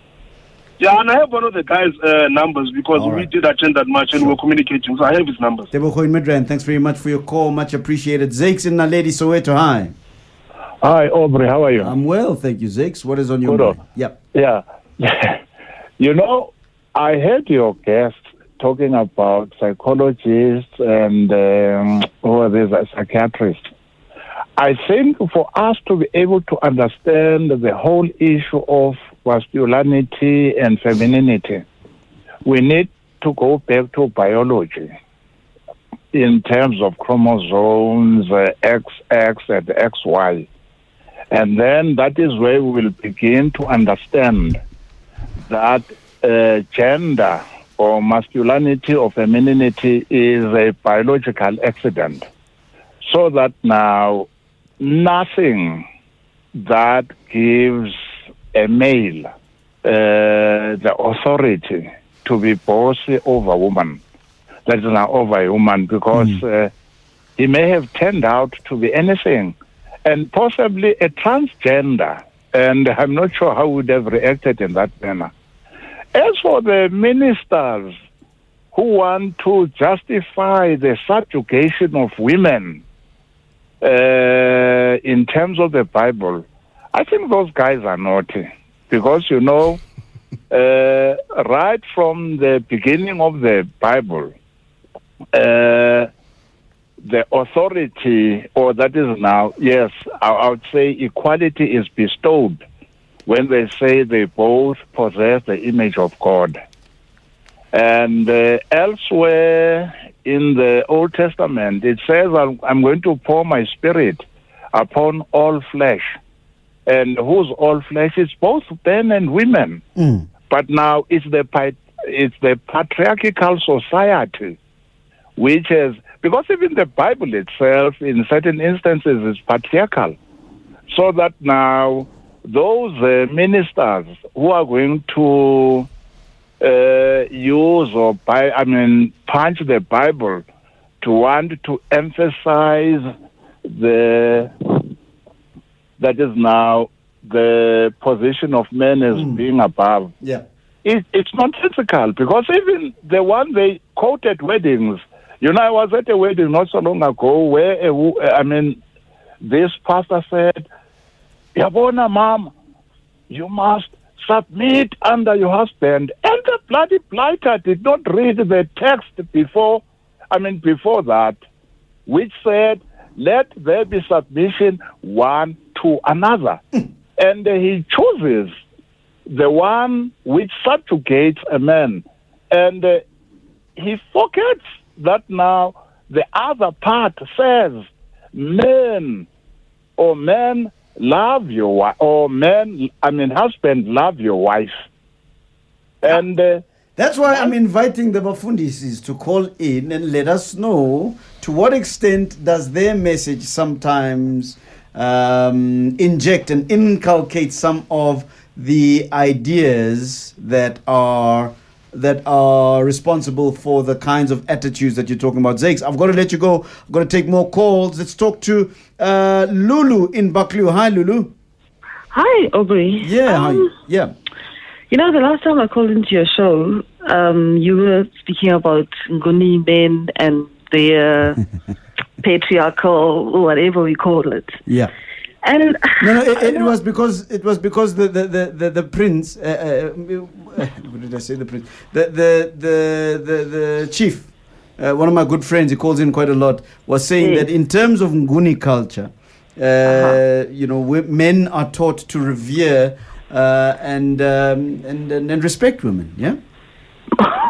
Yeah, and I have one of the guys' numbers because we did attend that match and we were communicating, so I have his numbers. Tebogo in Midrand, thanks very much for your call. Much appreciated. Zakes in Naledi, Soweto, hi. Hi, Aubrey, how are you? I'm well, thank you, Zakes. What is on your mind? Yep. Yeah. You know, I heard your guest talking about psychologists and psychiatrists. I think for us to be able to understand the whole issue of masculinity and femininity, we need to go back to biology in terms of chromosomes, XX and XY. And then that is where we will begin to understand that gender or masculinity or femininity is a biological accident, so that now nothing that gives a male the authority to be boss over a woman, that is now over a woman, because he may have turned out to be anything, and possibly a transgender, and I'm not sure how would have reacted in that manner. As for the ministers who want to justify the subjugation of women in terms of the Bible, I think those guys are naughty because, you know, right from the beginning of the Bible, the authority, or that is now, yes, I would say equality is bestowed when they say they both possess the image of God. And elsewhere in the Old Testament, it says, I'm going to pour my spirit upon all flesh. And whose all flesh is both men and women. Mm. But now it's the patriarchal society which has, because even the Bible itself in certain instances is patriarchal. So that now those ministers who are going to punch the Bible to want to emphasize that is now the position of men as being above. Yeah. It's nonsensical because even the one they quoted weddings, you know, I was at a wedding not so long ago where, this pastor said, Yabona, mom, you must submit under your husband. And the bloody blighter did not read the text before that, which said, let there be submission one to another. And he chooses the one which subjugates a man. And he forgets that now the other part says, husband, love your wife. And that's why I'm inviting the Bafundisis to call in and let us know to what extent does their message sometimes inject and inculcate some of the ideas that are responsible for the kinds of attitudes that you're talking about. Zakes, I've got to let you go. I've got to take more calls. Let's talk to Lulu in Buccleuch. Hi, Lulu. Hi, Aubrey. Yeah, hi. Yeah. You know, the last time I called into your show, you were speaking about Nguni men and their patriarchal, whatever we call it. Yeah. And it was because the prince. What did I say? The prince. The chief. One of my good friends, he calls in quite a lot, was saying that in terms of Nguni culture, you know, men are taught to revere and respect women. Yeah.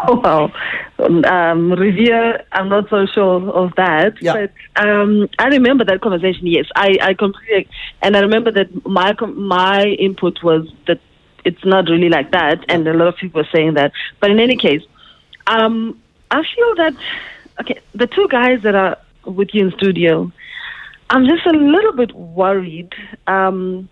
Wow. Revere, I'm not so sure of that, but I remember that conversation. Yes, I completely, and I remember that my input was that it's not really like that, and a lot of people are saying that. But in any case, I feel that the two guys that are with you in studio, I'm just a little bit worried. I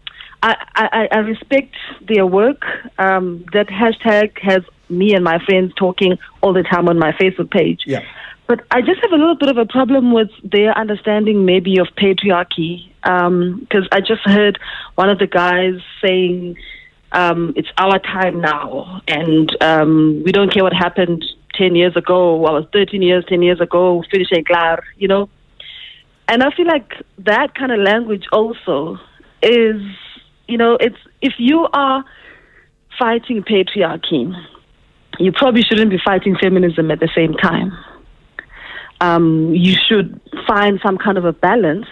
respect their work. That hashtag has me and my friends talking all the time on my Facebook page. Yeah. But I just have a little bit of a problem with their understanding maybe of patriarchy, because I just heard one of the guys saying it's our time now, and we don't care what happened 10 years ago. I was 10 years ago, finishing Klar, you know. And I feel like that kind of language also is, you know, it's if you are fighting patriarchy, you probably shouldn't be fighting feminism at the same time. You should find some kind of a balance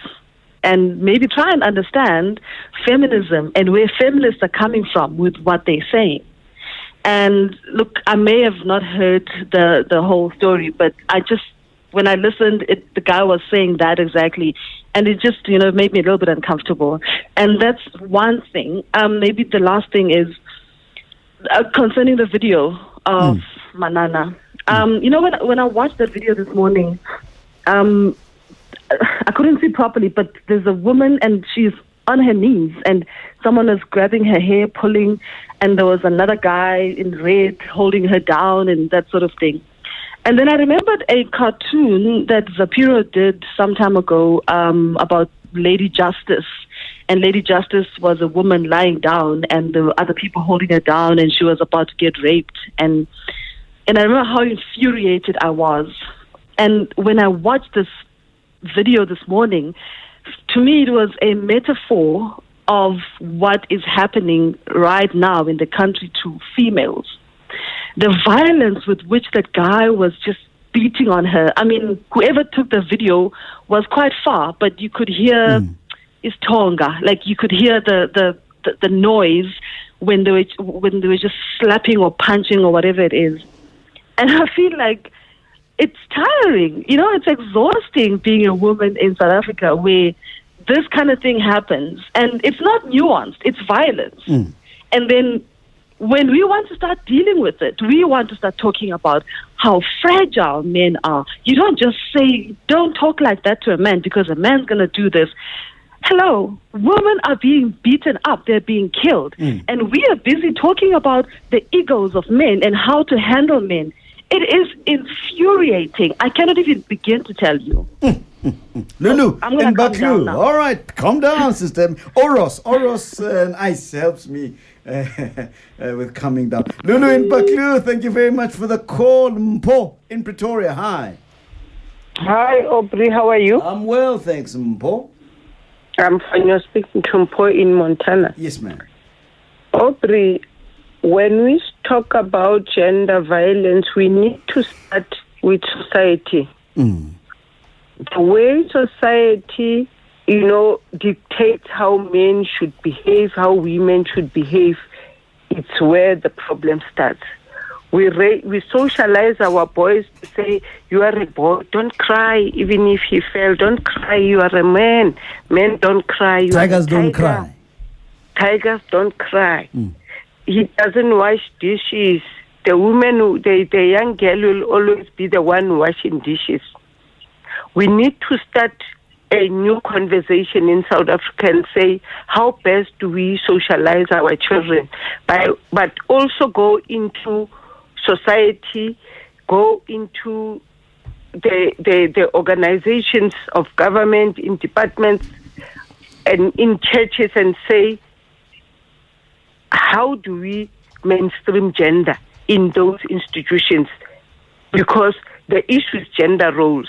and maybe try and understand feminism and where feminists are coming from with what they say. And look, I may have not heard the whole story, but I just, when I listened, the guy was saying that exactly. And it just, you know, made me a little bit uncomfortable. And that's one thing. Maybe the last thing is concerning the video of Manana. You know, when I watched that video this morning, I couldn't see properly, but there's a woman and she's on her knees and someone is grabbing her hair, pulling, and there was another guy in red holding her down and that sort of thing. And then I remembered a cartoon that Zapiro did some time ago about Lady Justice. And Lady Justice was a woman lying down and there were other people holding her down and she was about to get raped. And I remember how infuriated I was. And when I watched this video this morning, to me it was a metaphor of what is happening right now in the country to females. The violence with which that guy was just beating on her. I mean, whoever took the video was quite far, but you could hear Istonga. Like you could hear the noise when they were just slapping or punching or whatever it is. And I feel like it's tiring. You know, it's exhausting being a woman in South Africa where this kind of thing happens. And it's not nuanced. It's violence. And then when we want to start dealing with it, we want to start talking about how fragile men are. You don't just say, don't talk like that to a man because a man's going to do this. Hello, women are being beaten up. They're being killed. And we are busy talking about the egos of men and how to handle men. It is infuriating. I cannot even begin to tell you. Lulu, I'm in Baku. All right, calm down, sister. Oros and ice helps me with coming down. Lulu in Baku, thank you very much for the call. Mpo in Pretoria, hi. Hi, Aubrey, how are you? I'm well, thanks, Mpo. I'm fine, you're speaking to Mpo in Montana. Yes, ma'am. Aubrey, when we talk about gender violence, we need to start with society. The way society, you know, dictates how men should behave, how women should behave, it's where the problem starts. We socialize our boys to say, you are a boy, don't cry, even if he fell, don't cry, you are a man. Men don't cry. You Tigers are a tiger. Don't cry. Tigers don't cry. He doesn't wash dishes. The woman, the young girl will always be the one washing dishes. We need to start a new conversation in South Africa and say, how best do we socialize our children? But also go into society, go into the organizations of government, in departments, and in churches and say, how do we mainstream gender in those institutions? Because the issue is gender roles.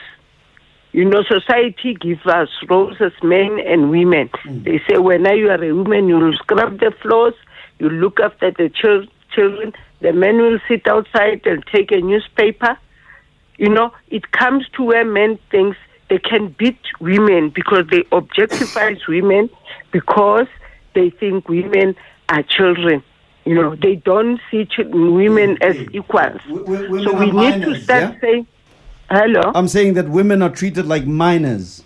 You know, society gives us roles as men and women. Mm. They say, when you are a woman, you will scrub the floors, you look after the children, the men will sit outside and take a newspaper. You know, it comes to where men think they can beat women because they objectify women, because they think women are children. You know, they don't see women as equals. Women so we need minors, to start saying, hello? I'm saying that women are treated like minors.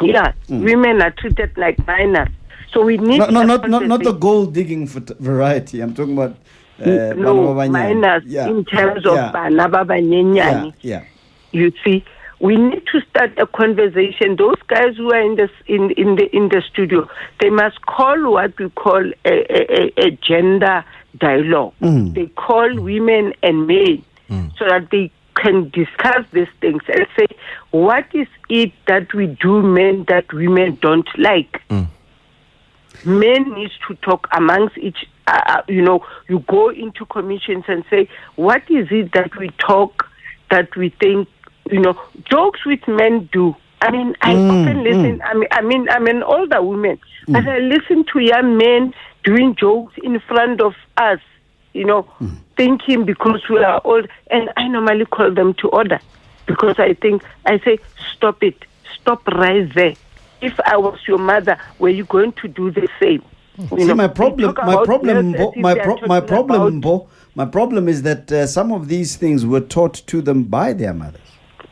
Yeah, women are treated like minors. So we need not the gold digging variety. I'm talking about minors in terms of banababanyanyani. Yeah. You see, we need to start a conversation. Those guys who are in the studio, they must call what we call a gender dialogue. Mm. They call women and men so that they can discuss these things and say, what is it that we do men that women don't like? Mm. Men need to talk amongst each, you go into commissions and say, what is it that we talk, that we think, jokes with men do. I mean, I often listen, I'm an older woman, but I listen to young men doing jokes in front of us, thinking because we are old, and I normally call them to order, because I say, stop it, stop right there. If I was your mother, were you going to do the same? My problem is that some of these things were taught to them by their mothers.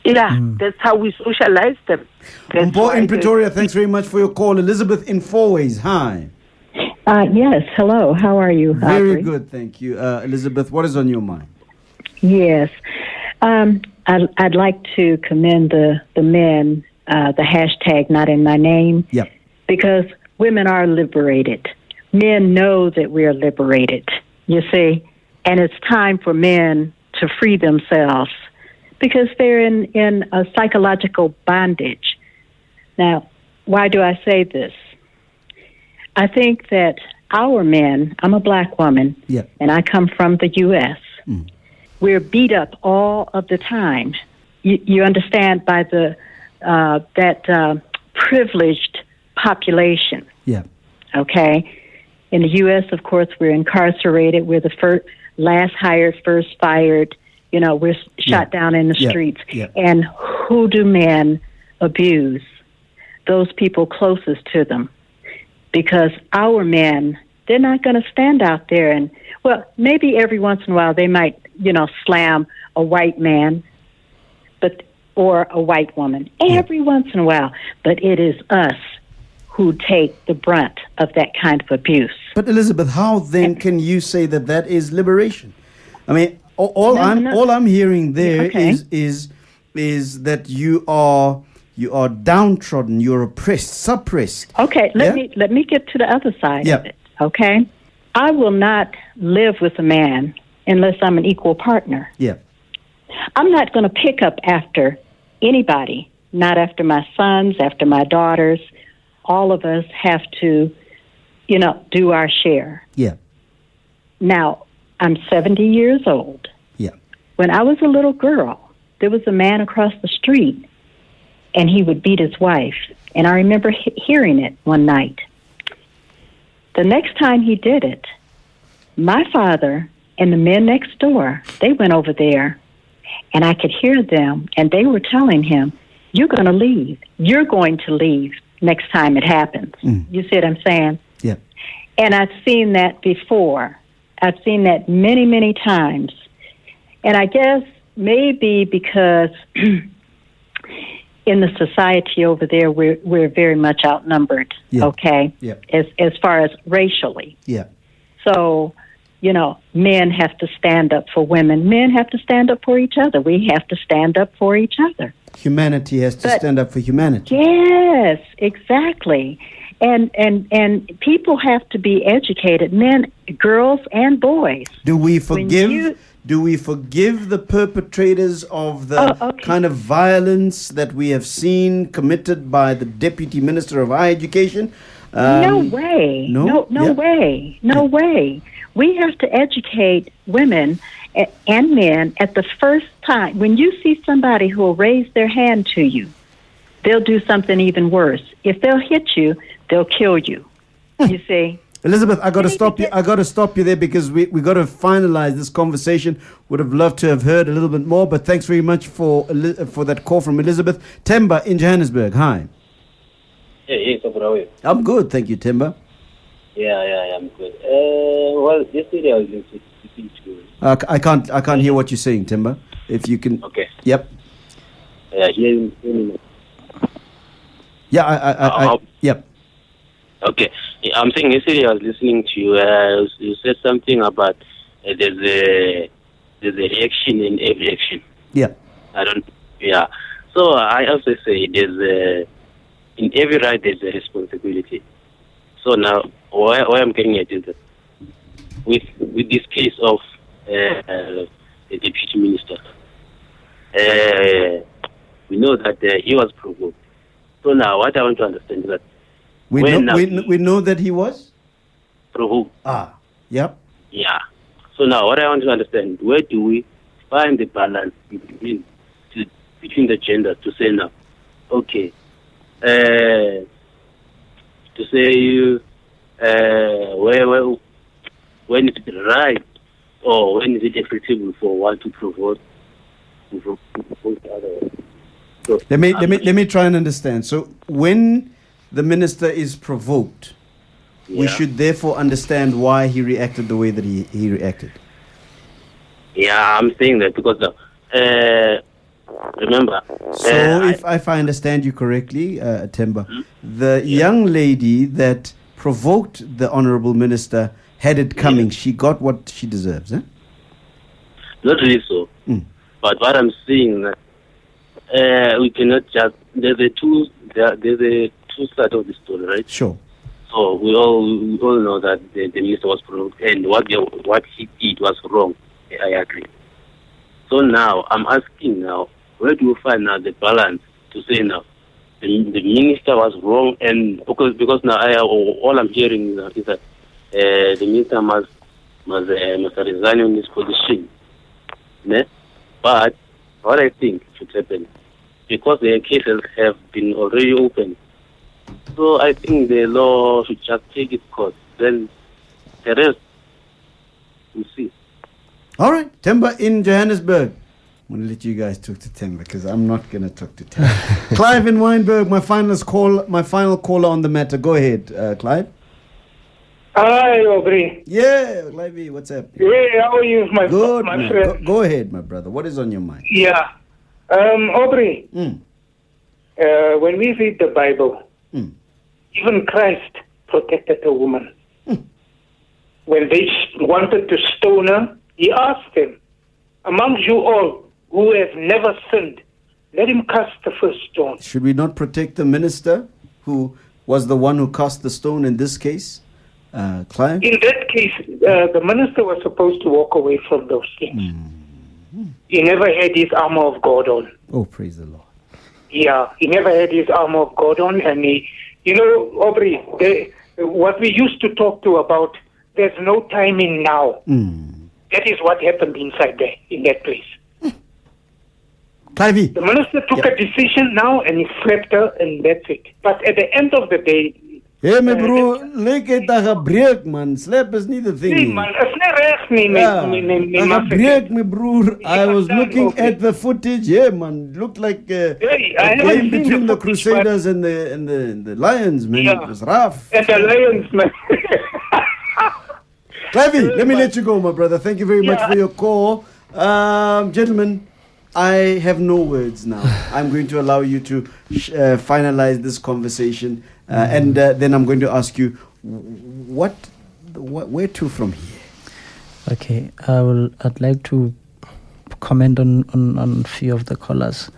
Yeah, that's how we socialize them. Mpo in Pretoria, thanks very much for your call. Elizabeth in Fourways, hi. Yes, hello, how are you? Very Aubrey? Good, thank you. Elizabeth, what is on your mind? Yes, I'd like to commend the men, the hashtag Not In My Name, because women are liberated. Men know that we are liberated, you see, and it's time for men to free themselves, because they're in a psychological bondage. Now, why do I say this? I think that our men, I'm a black woman, and I come from the U.S. We're beat up all of the time. You understand, by the that privileged population. Yeah. Okay? In the U.S., of course, we're incarcerated. We're the last hired, first fired. We're shot down in the streets. Yeah. And who do men abuse? Those people closest to them. Because our men, they're not going to stand out there and, well, maybe every once in a while they might, slam a white man or a white woman. Every once in a while. But it is us who take the brunt of that kind of abuse. But, Elizabeth, how then can you say that is liberation? I mean, all I'm hearing there is that you are downtrodden, you're oppressed, suppressed. Okay, let me get to the other side of it. Okay, I will not live with a man unless I'm an equal partner. Yeah, I'm not going to pick up after anybody, not after my sons, after my daughters. All of us have to, do our share. Yeah. Now, I'm 70 years old. Yeah. When I was a little girl, there was a man across the street, and he would beat his wife. And I remember hearing it one night. The next time he did it, my father and the men next door, they went over there, and I could hear them, and they were telling him, you're going to leave. You're going to leave next time it happens. Mm. You see what I'm saying? Yeah. And I've seen that before. I've seen that many, many times. And I guess maybe because in the society over there, we're very much outnumbered, okay, as far as racially. Yeah. So, men have to stand up for women. Men have to stand up for each other. We have to stand up for each other. Humanity has to stand up for humanity. Yes, exactly. And people have to be educated, men, girls, and boys. Do we forgive the perpetrators of the kind of violence that we have seen committed by the Deputy Minister of Higher Education? No way. No way. We have to educate women and men at the first time. When you see somebody who will raise their hand to you, they'll do something even worse. If they'll hit you, they'll kill you. You see? Elizabeth, I got to stop you there because we got to finalize this conversation. Would have loved to have heard a little bit more, but thanks very much for that call from Elizabeth. Temba in Johannesburg, hi. Hey, so how are you? I'm good, thank you, Temba. Yeah, I'm good. Well, yesterday I was listening to... I can't hear what you're saying, Temba. If you can... Okay. Yep. Yep. Okay, I'm saying yesterday I was listening to you. You said something about there's a reaction in every action. Yeah. So I also say in every right there's a responsibility. So now, why I'm getting at is that with this case of the deputy minister, we know that he was provoked. So now, what I want to understand is that we know that he was provoked. Yep. Yeah. So now, what I want to understand, where do we find the balance between the genders to say now, okay, to say when is it right or when is it acceptable for one to provoke the other one? So, let me try and understand. So when the minister is provoked, we should therefore understand why he reacted the way that he reacted. Yeah, I'm saying that because remember. So if I understand you correctly, Temba, the young lady that provoked the honourable minister had it coming. Yeah. She got what she deserves. Eh? Not really so. Mm. But what I'm saying that we cannot just there's a two sides of the story, right? Sure. So we all know that the minister was provoked and what he did was wrong. I agree. So now I'm asking now, where do you find now the balance to say now the minister was wrong and because now all I'm hearing now is that the minister must resign on his position. Yeah? But what I think should happen, because the cases have been already opened, so I think the law should just take its course. Then the rest, we'll see. All right, Temba in Johannesburg. I'm going to let you guys talk to Temba because I'm not going to talk to Temba. Clive in Wynberg, my final caller on the matter. Go ahead, Clive. Hi, Aubrey. Yeah, Clive, what's up? Yeah, how are you, my friend? Go ahead, my brother. What is on your mind? Yeah. Aubrey, when we read the Bible, even Christ protected a woman. When they wanted to stone her, he asked them, among you all who have never sinned, let him cast the first stone. Should we not protect the minister who was the one who cast the stone in this case? Clive? In that case, the minister was supposed to walk away from those things. Mm. He never had his armor of God on. Oh, praise the Lord. Yeah, he never had his armor of God on. And he, Aubrey, what we used to talk to about, there's no time in now. Mm. That is what happened inside there, in that place. Clive. The minister took a decision now and he slapped her and that's it. But at the end of the day, hey, my bro, like it a break, man. Slap is not the thing. Nee, man, it's not right, me. Break, my bro. I was looking at the footage. Yeah, man, looked like a game between the Crusaders and the Lions, man. Yeah. It was rough. And the Lions, man. Clavy, let me let you go, my brother. Thank you very much for your call, gentlemen. I have no words now. I'm going to allow you to finalize this conversation, and then I'm going to ask you, where to from here? Okay, I'd like to comment on a few of the callers.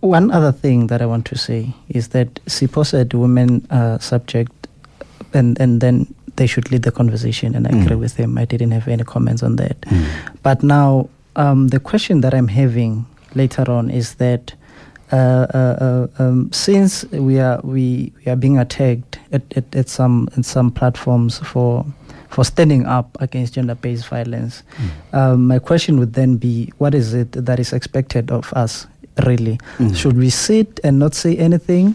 One other thing that I want to say is that Sipho said women are subject, and then they should lead the conversation, and I agree with them. I didn't have any comments on that. But now, the question that I'm having later on is that since we are being attacked at some platforms for standing up against gender-based violence, my question would then be, what is it that is expected of us really. Should we sit and not say anything?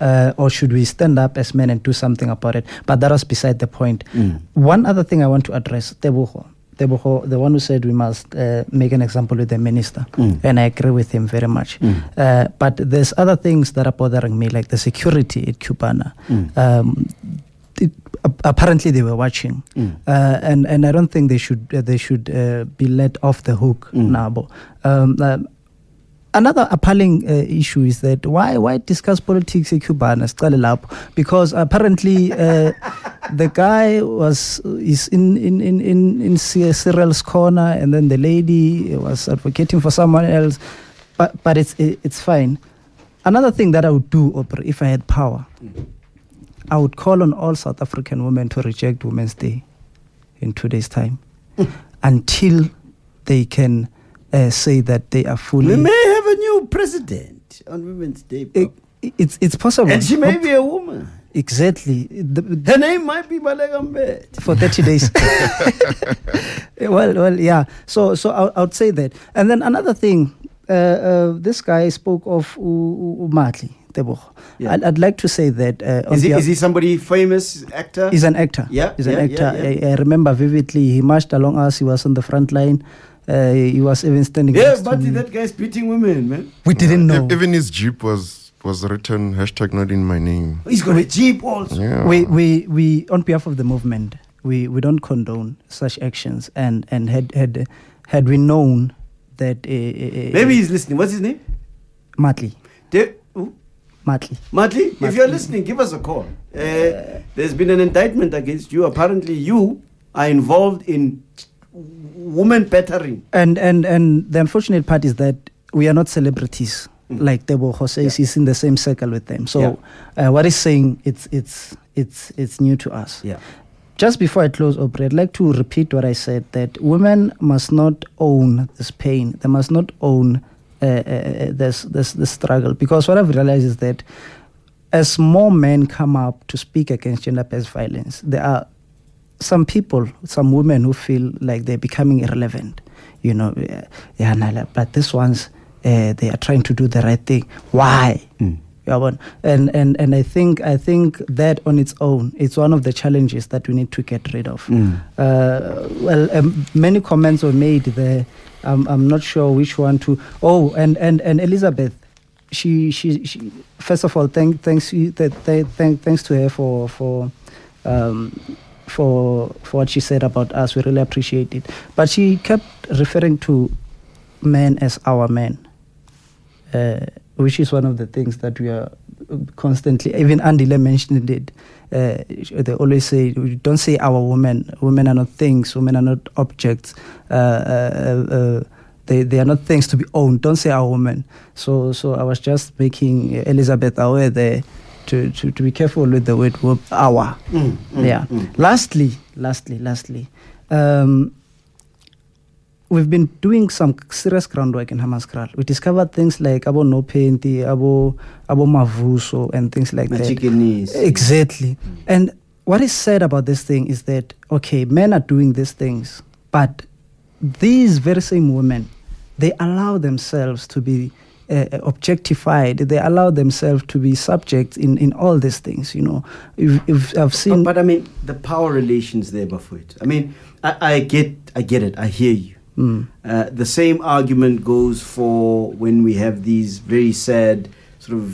Or should we stand up as men and do something about it? But that was beside the point. One other thing I want to address, Tebogo, the one who said we must make an example with the minister, and I agree with him very much. But there's other things that are bothering me, like the security at Cubana. Apparently they were watching, and I don't think they should be let off the hook now. Another appalling issue is that why discuss politics in Cuba? Because apparently the guy is in Cyril's corner, and then the lady was advocating for someone else. But it's fine. Another thing that I would do, Oprah, if I had power, I would call on all South African women to reject Women's Day in 2 days' time until they can say that they are fully. We may have a new president on Women's Day. It's possible. And she may be a woman. Exactly. Her name might be malagambe. For 30 days. Well, yeah. So I would say that. And then another thing, this guy spoke of Matli. Yeah. I'd like to say that is he somebody famous, actor? He's an actor. Yeah, he's an actor. Yeah. I remember vividly. He marched along us. He was on the front line. He was even standing. Yeah, but that guy's beating women, man. We didn't know. Even his jeep was written #NotInMyName. He's got a jeep also. Yeah. We on behalf of the movement, we don't condone such actions. And had we known that maybe he's listening. What's his name? Matli. Matli, if you're listening, give us a call. There's been an indictment against you. Apparently, you are involved in woman battering. And the unfortunate part is that we are not celebrities. Like Tebogo says, he's in the same circle with them. So what he's saying, it's new to us. Yeah. Just before I close, Aubrey, I'd like to repeat what I said, that women must not own this pain. They must not own this struggle, because what I've realized is that as more men come up to speak against gender-based violence, there are some people, some women who feel like they're becoming irrelevant. You know, but these ones, they are trying to do the right thing. Why? And I think that on its own, it's one of the challenges that we need to get rid of. Many comments were made there. I'm not sure which one to. Oh, and Elizabeth, she first of all, thanks to her for what she said about us. We really appreciate it. But she kept referring to men as our men, which is one of the things that we are constantly, even Andile mentioned it. They always say, don't say our women. Women are not things. Women are not objects. They are not things to be owned. Don't say our women. So I was just making Elizabeth aware there to be careful with the word our. Lastly, we've been doing some serious groundwork in Hamaskral. We discovered things like Abo No Penti, Abo Mavuso, and things like Magic Guinness. Exactly. And what is said about this thing is that, okay, men are doing these things, but these very same women, they allow themselves to be objectified. They allow themselves to be subjects in all these things, you know. If I've seen... But I mean, the power relations there, Bafuit. I mean, I get it. I hear you. The same argument goes for when we have these very sad sort of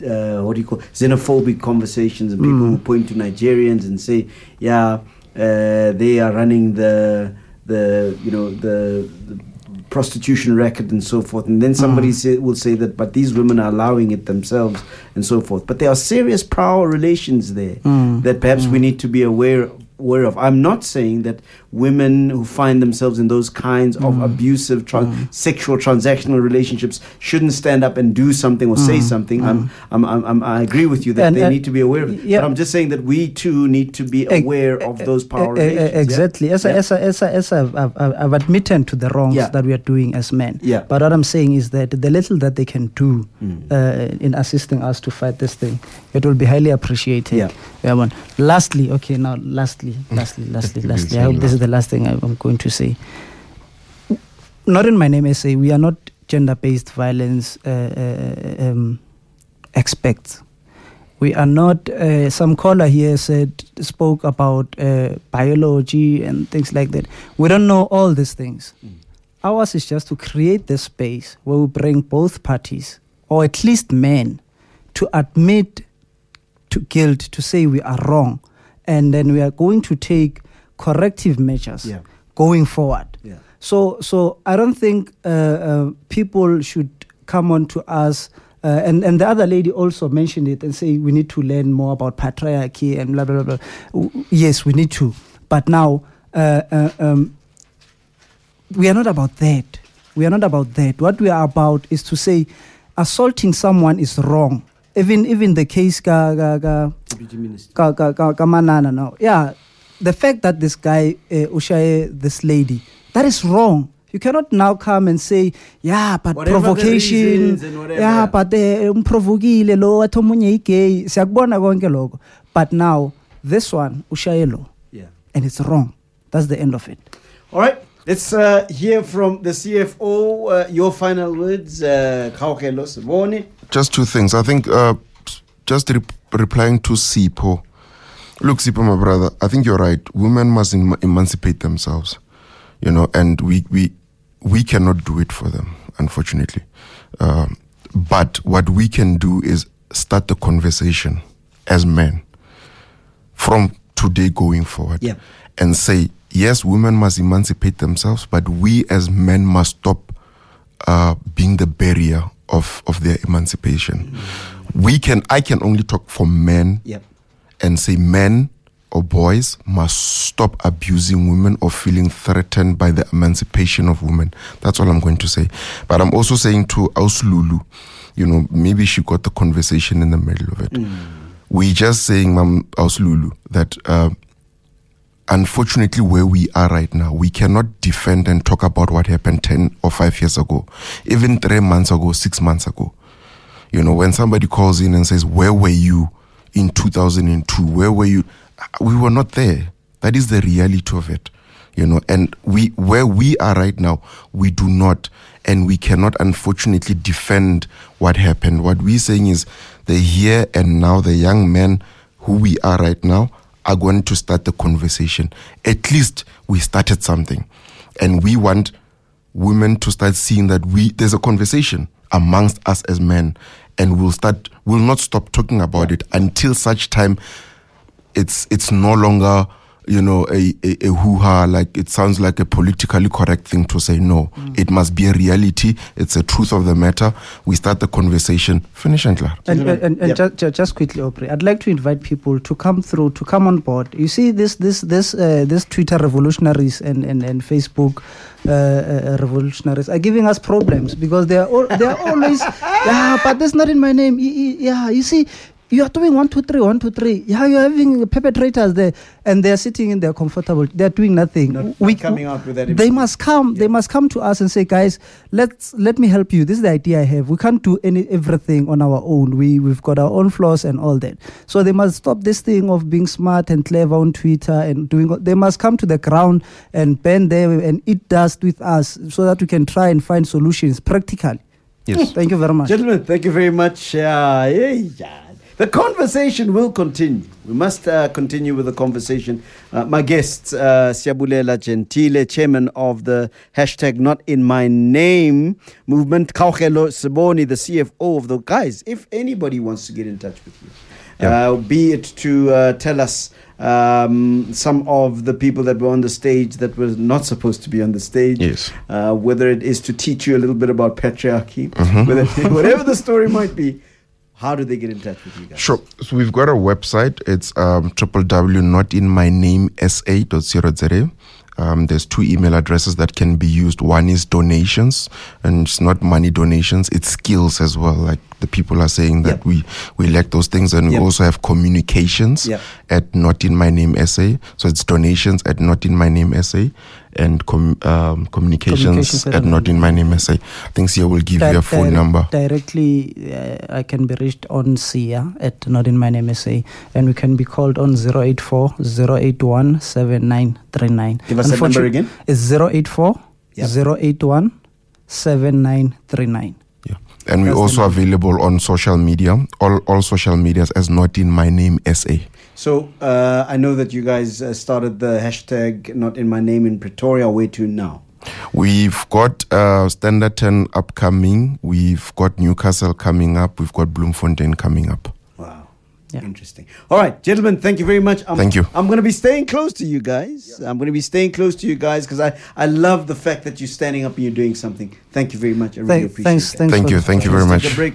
xenophobic conversations and people who point to Nigerians and say, they are running the prostitution racket and so forth, and then somebody will say that, but these women are allowing it themselves and so forth. But there are serious power relations there that perhaps we need to be aware of. I'm not saying that women who find themselves in those kinds of abusive sexual transactional relationships shouldn't stand up and do something or say something. I agree with you that they need to be aware of it. But I'm just saying that we too need to be aware of those power relations. Exactly. Yeah? As I've admitted to the wrongs that we are doing as men. Yeah. But what I'm saying is that the little that they can do in assisting us to fight this thing, it will be highly appreciated. Lastly, I hope this is the last thing I'm going to say. Not In My Name essay, we are not gender-based violence experts. We are not, some caller here spoke about biology and things like that. We don't know all these things. Ours is just to create the space where we bring both parties, or at least men, to admit to guilt, to say we are wrong. And then we are going to take corrective measures going forward. Yeah. So I don't think people should come on to us. And the other lady also mentioned it and say we need to learn more about patriarchy and blah, blah, blah. Yes, we need to. But now, we are not about that. We are not about that. What we are about is to say assaulting someone is wrong. Even the case Manana now. Yeah, the fact that this guy Ushaye, this lady, that is wrong. You cannot now come and say, yeah, but whatever provocation, the yeah, but provokile. But now this one Ushayelo, and it's wrong. That's the end of it. All right. Let's hear from the CFO, your final words, Kgaogelo Sebone. Just two things. I think just replying to Sipho. Look, Sipho, my brother, I think you're right. Women must emancipate themselves, you know, and we cannot do it for them, unfortunately. But what we can do is start the conversation as men from today going forward and say, yes, women must emancipate themselves, but we as men must stop being the barrier of their emancipation. Mm-hmm. I can only talk for men and say men or boys must stop abusing women or feeling threatened by the emancipation of women. That's all I'm going to say. But I'm also saying to Auslulu, you know, maybe she got the conversation in the middle of it. Mm. We're just saying, Mom Auslulu, that unfortunately, where we are right now, we cannot defend and talk about what happened 10 or 5 years ago, even 3 months ago, 6 months ago. You know, when somebody calls in and says, where were you in 2002? Where were you? We were not there. That is the reality of it. You know, and where we are right now, we do not, and we cannot, unfortunately, defend what happened. What we're saying is the here and now, the young men who we are right now, are going to start the conversation. At least we started something, and we want women to start seeing that there's a conversation amongst us as men, and we'll not stop talking about it until such time it's no longer, you know, a hoo-ha, like it sounds like a politically correct thing to say. No, it must be a reality. It's a truth of the matter. We start the conversation. Finish and clear. Just quickly, Aubrey, I'd like to invite people to come through, to come on board. You see, this Twitter revolutionaries and Facebook revolutionaries are giving us problems because they are always, but that's not in my name. Yeah, you see, you are doing 1, 2, 3, 1, 2, 3. Yeah, you're having perpetrators there, and they're sitting in there comfortable. They're doing nothing. Not coming out with that. They must come. Yeah. They must come to us and say, guys, let me help you. This is the idea I have. We can't do everything on our own. We've got our own flaws and all that. So they must stop this thing of being smart and clever on Twitter and doing. They must come to the ground and bend there and eat dust with us so that we can try and find solutions practically. Yes. Thank you very much, gentlemen. Thank you very much. The conversation will continue. We must continue with the conversation. My guests, Siyabulela Jantjie, chairman of the hashtag Not In My Name movement, Kgaogelo Sebone, the CFO of the guys. If anybody wants to get in touch with you, be it to tell us some of the people that were on the stage that were not supposed to be on the stage, whether it is to teach you a little bit about patriarchy, whatever the story might be. How do they get in touch with you guys? Sure. So we've got a website. It's www.notinmynamesa.co.za. There's 2 email addresses that can be used. One is donations, and it's not money donations. It's skills as well. Like the people are saying that we lack those things. And we also have communications at Not In My Name SA. So it's donations at Not In My Name SA and communications at Not In My Name SA. I think Sia will give you a phone number. Directly, I can be reached on Sia at Not In My Name SA. And we can be called on 084-081-7939. Give us that number again. It's 084-081-7939. 7939. Yeah. And we're also available on social media, all social medias as Not In My Name SA. So I know that you guys started the hashtag Not In My Name in Pretoria. Where to now? We've got Standerton upcoming. We've got Newcastle coming up. We've got Bloemfontein coming up. Wow. Yeah. Interesting. All right, gentlemen, thank you very much. Thank you. I'm going to be staying close to you guys. Yeah. I'm going to be staying close to you guys because I love the fact that you're standing up and you're doing something. Thank you very much. I really appreciate it. Thank you. Thank you very much. Take a break.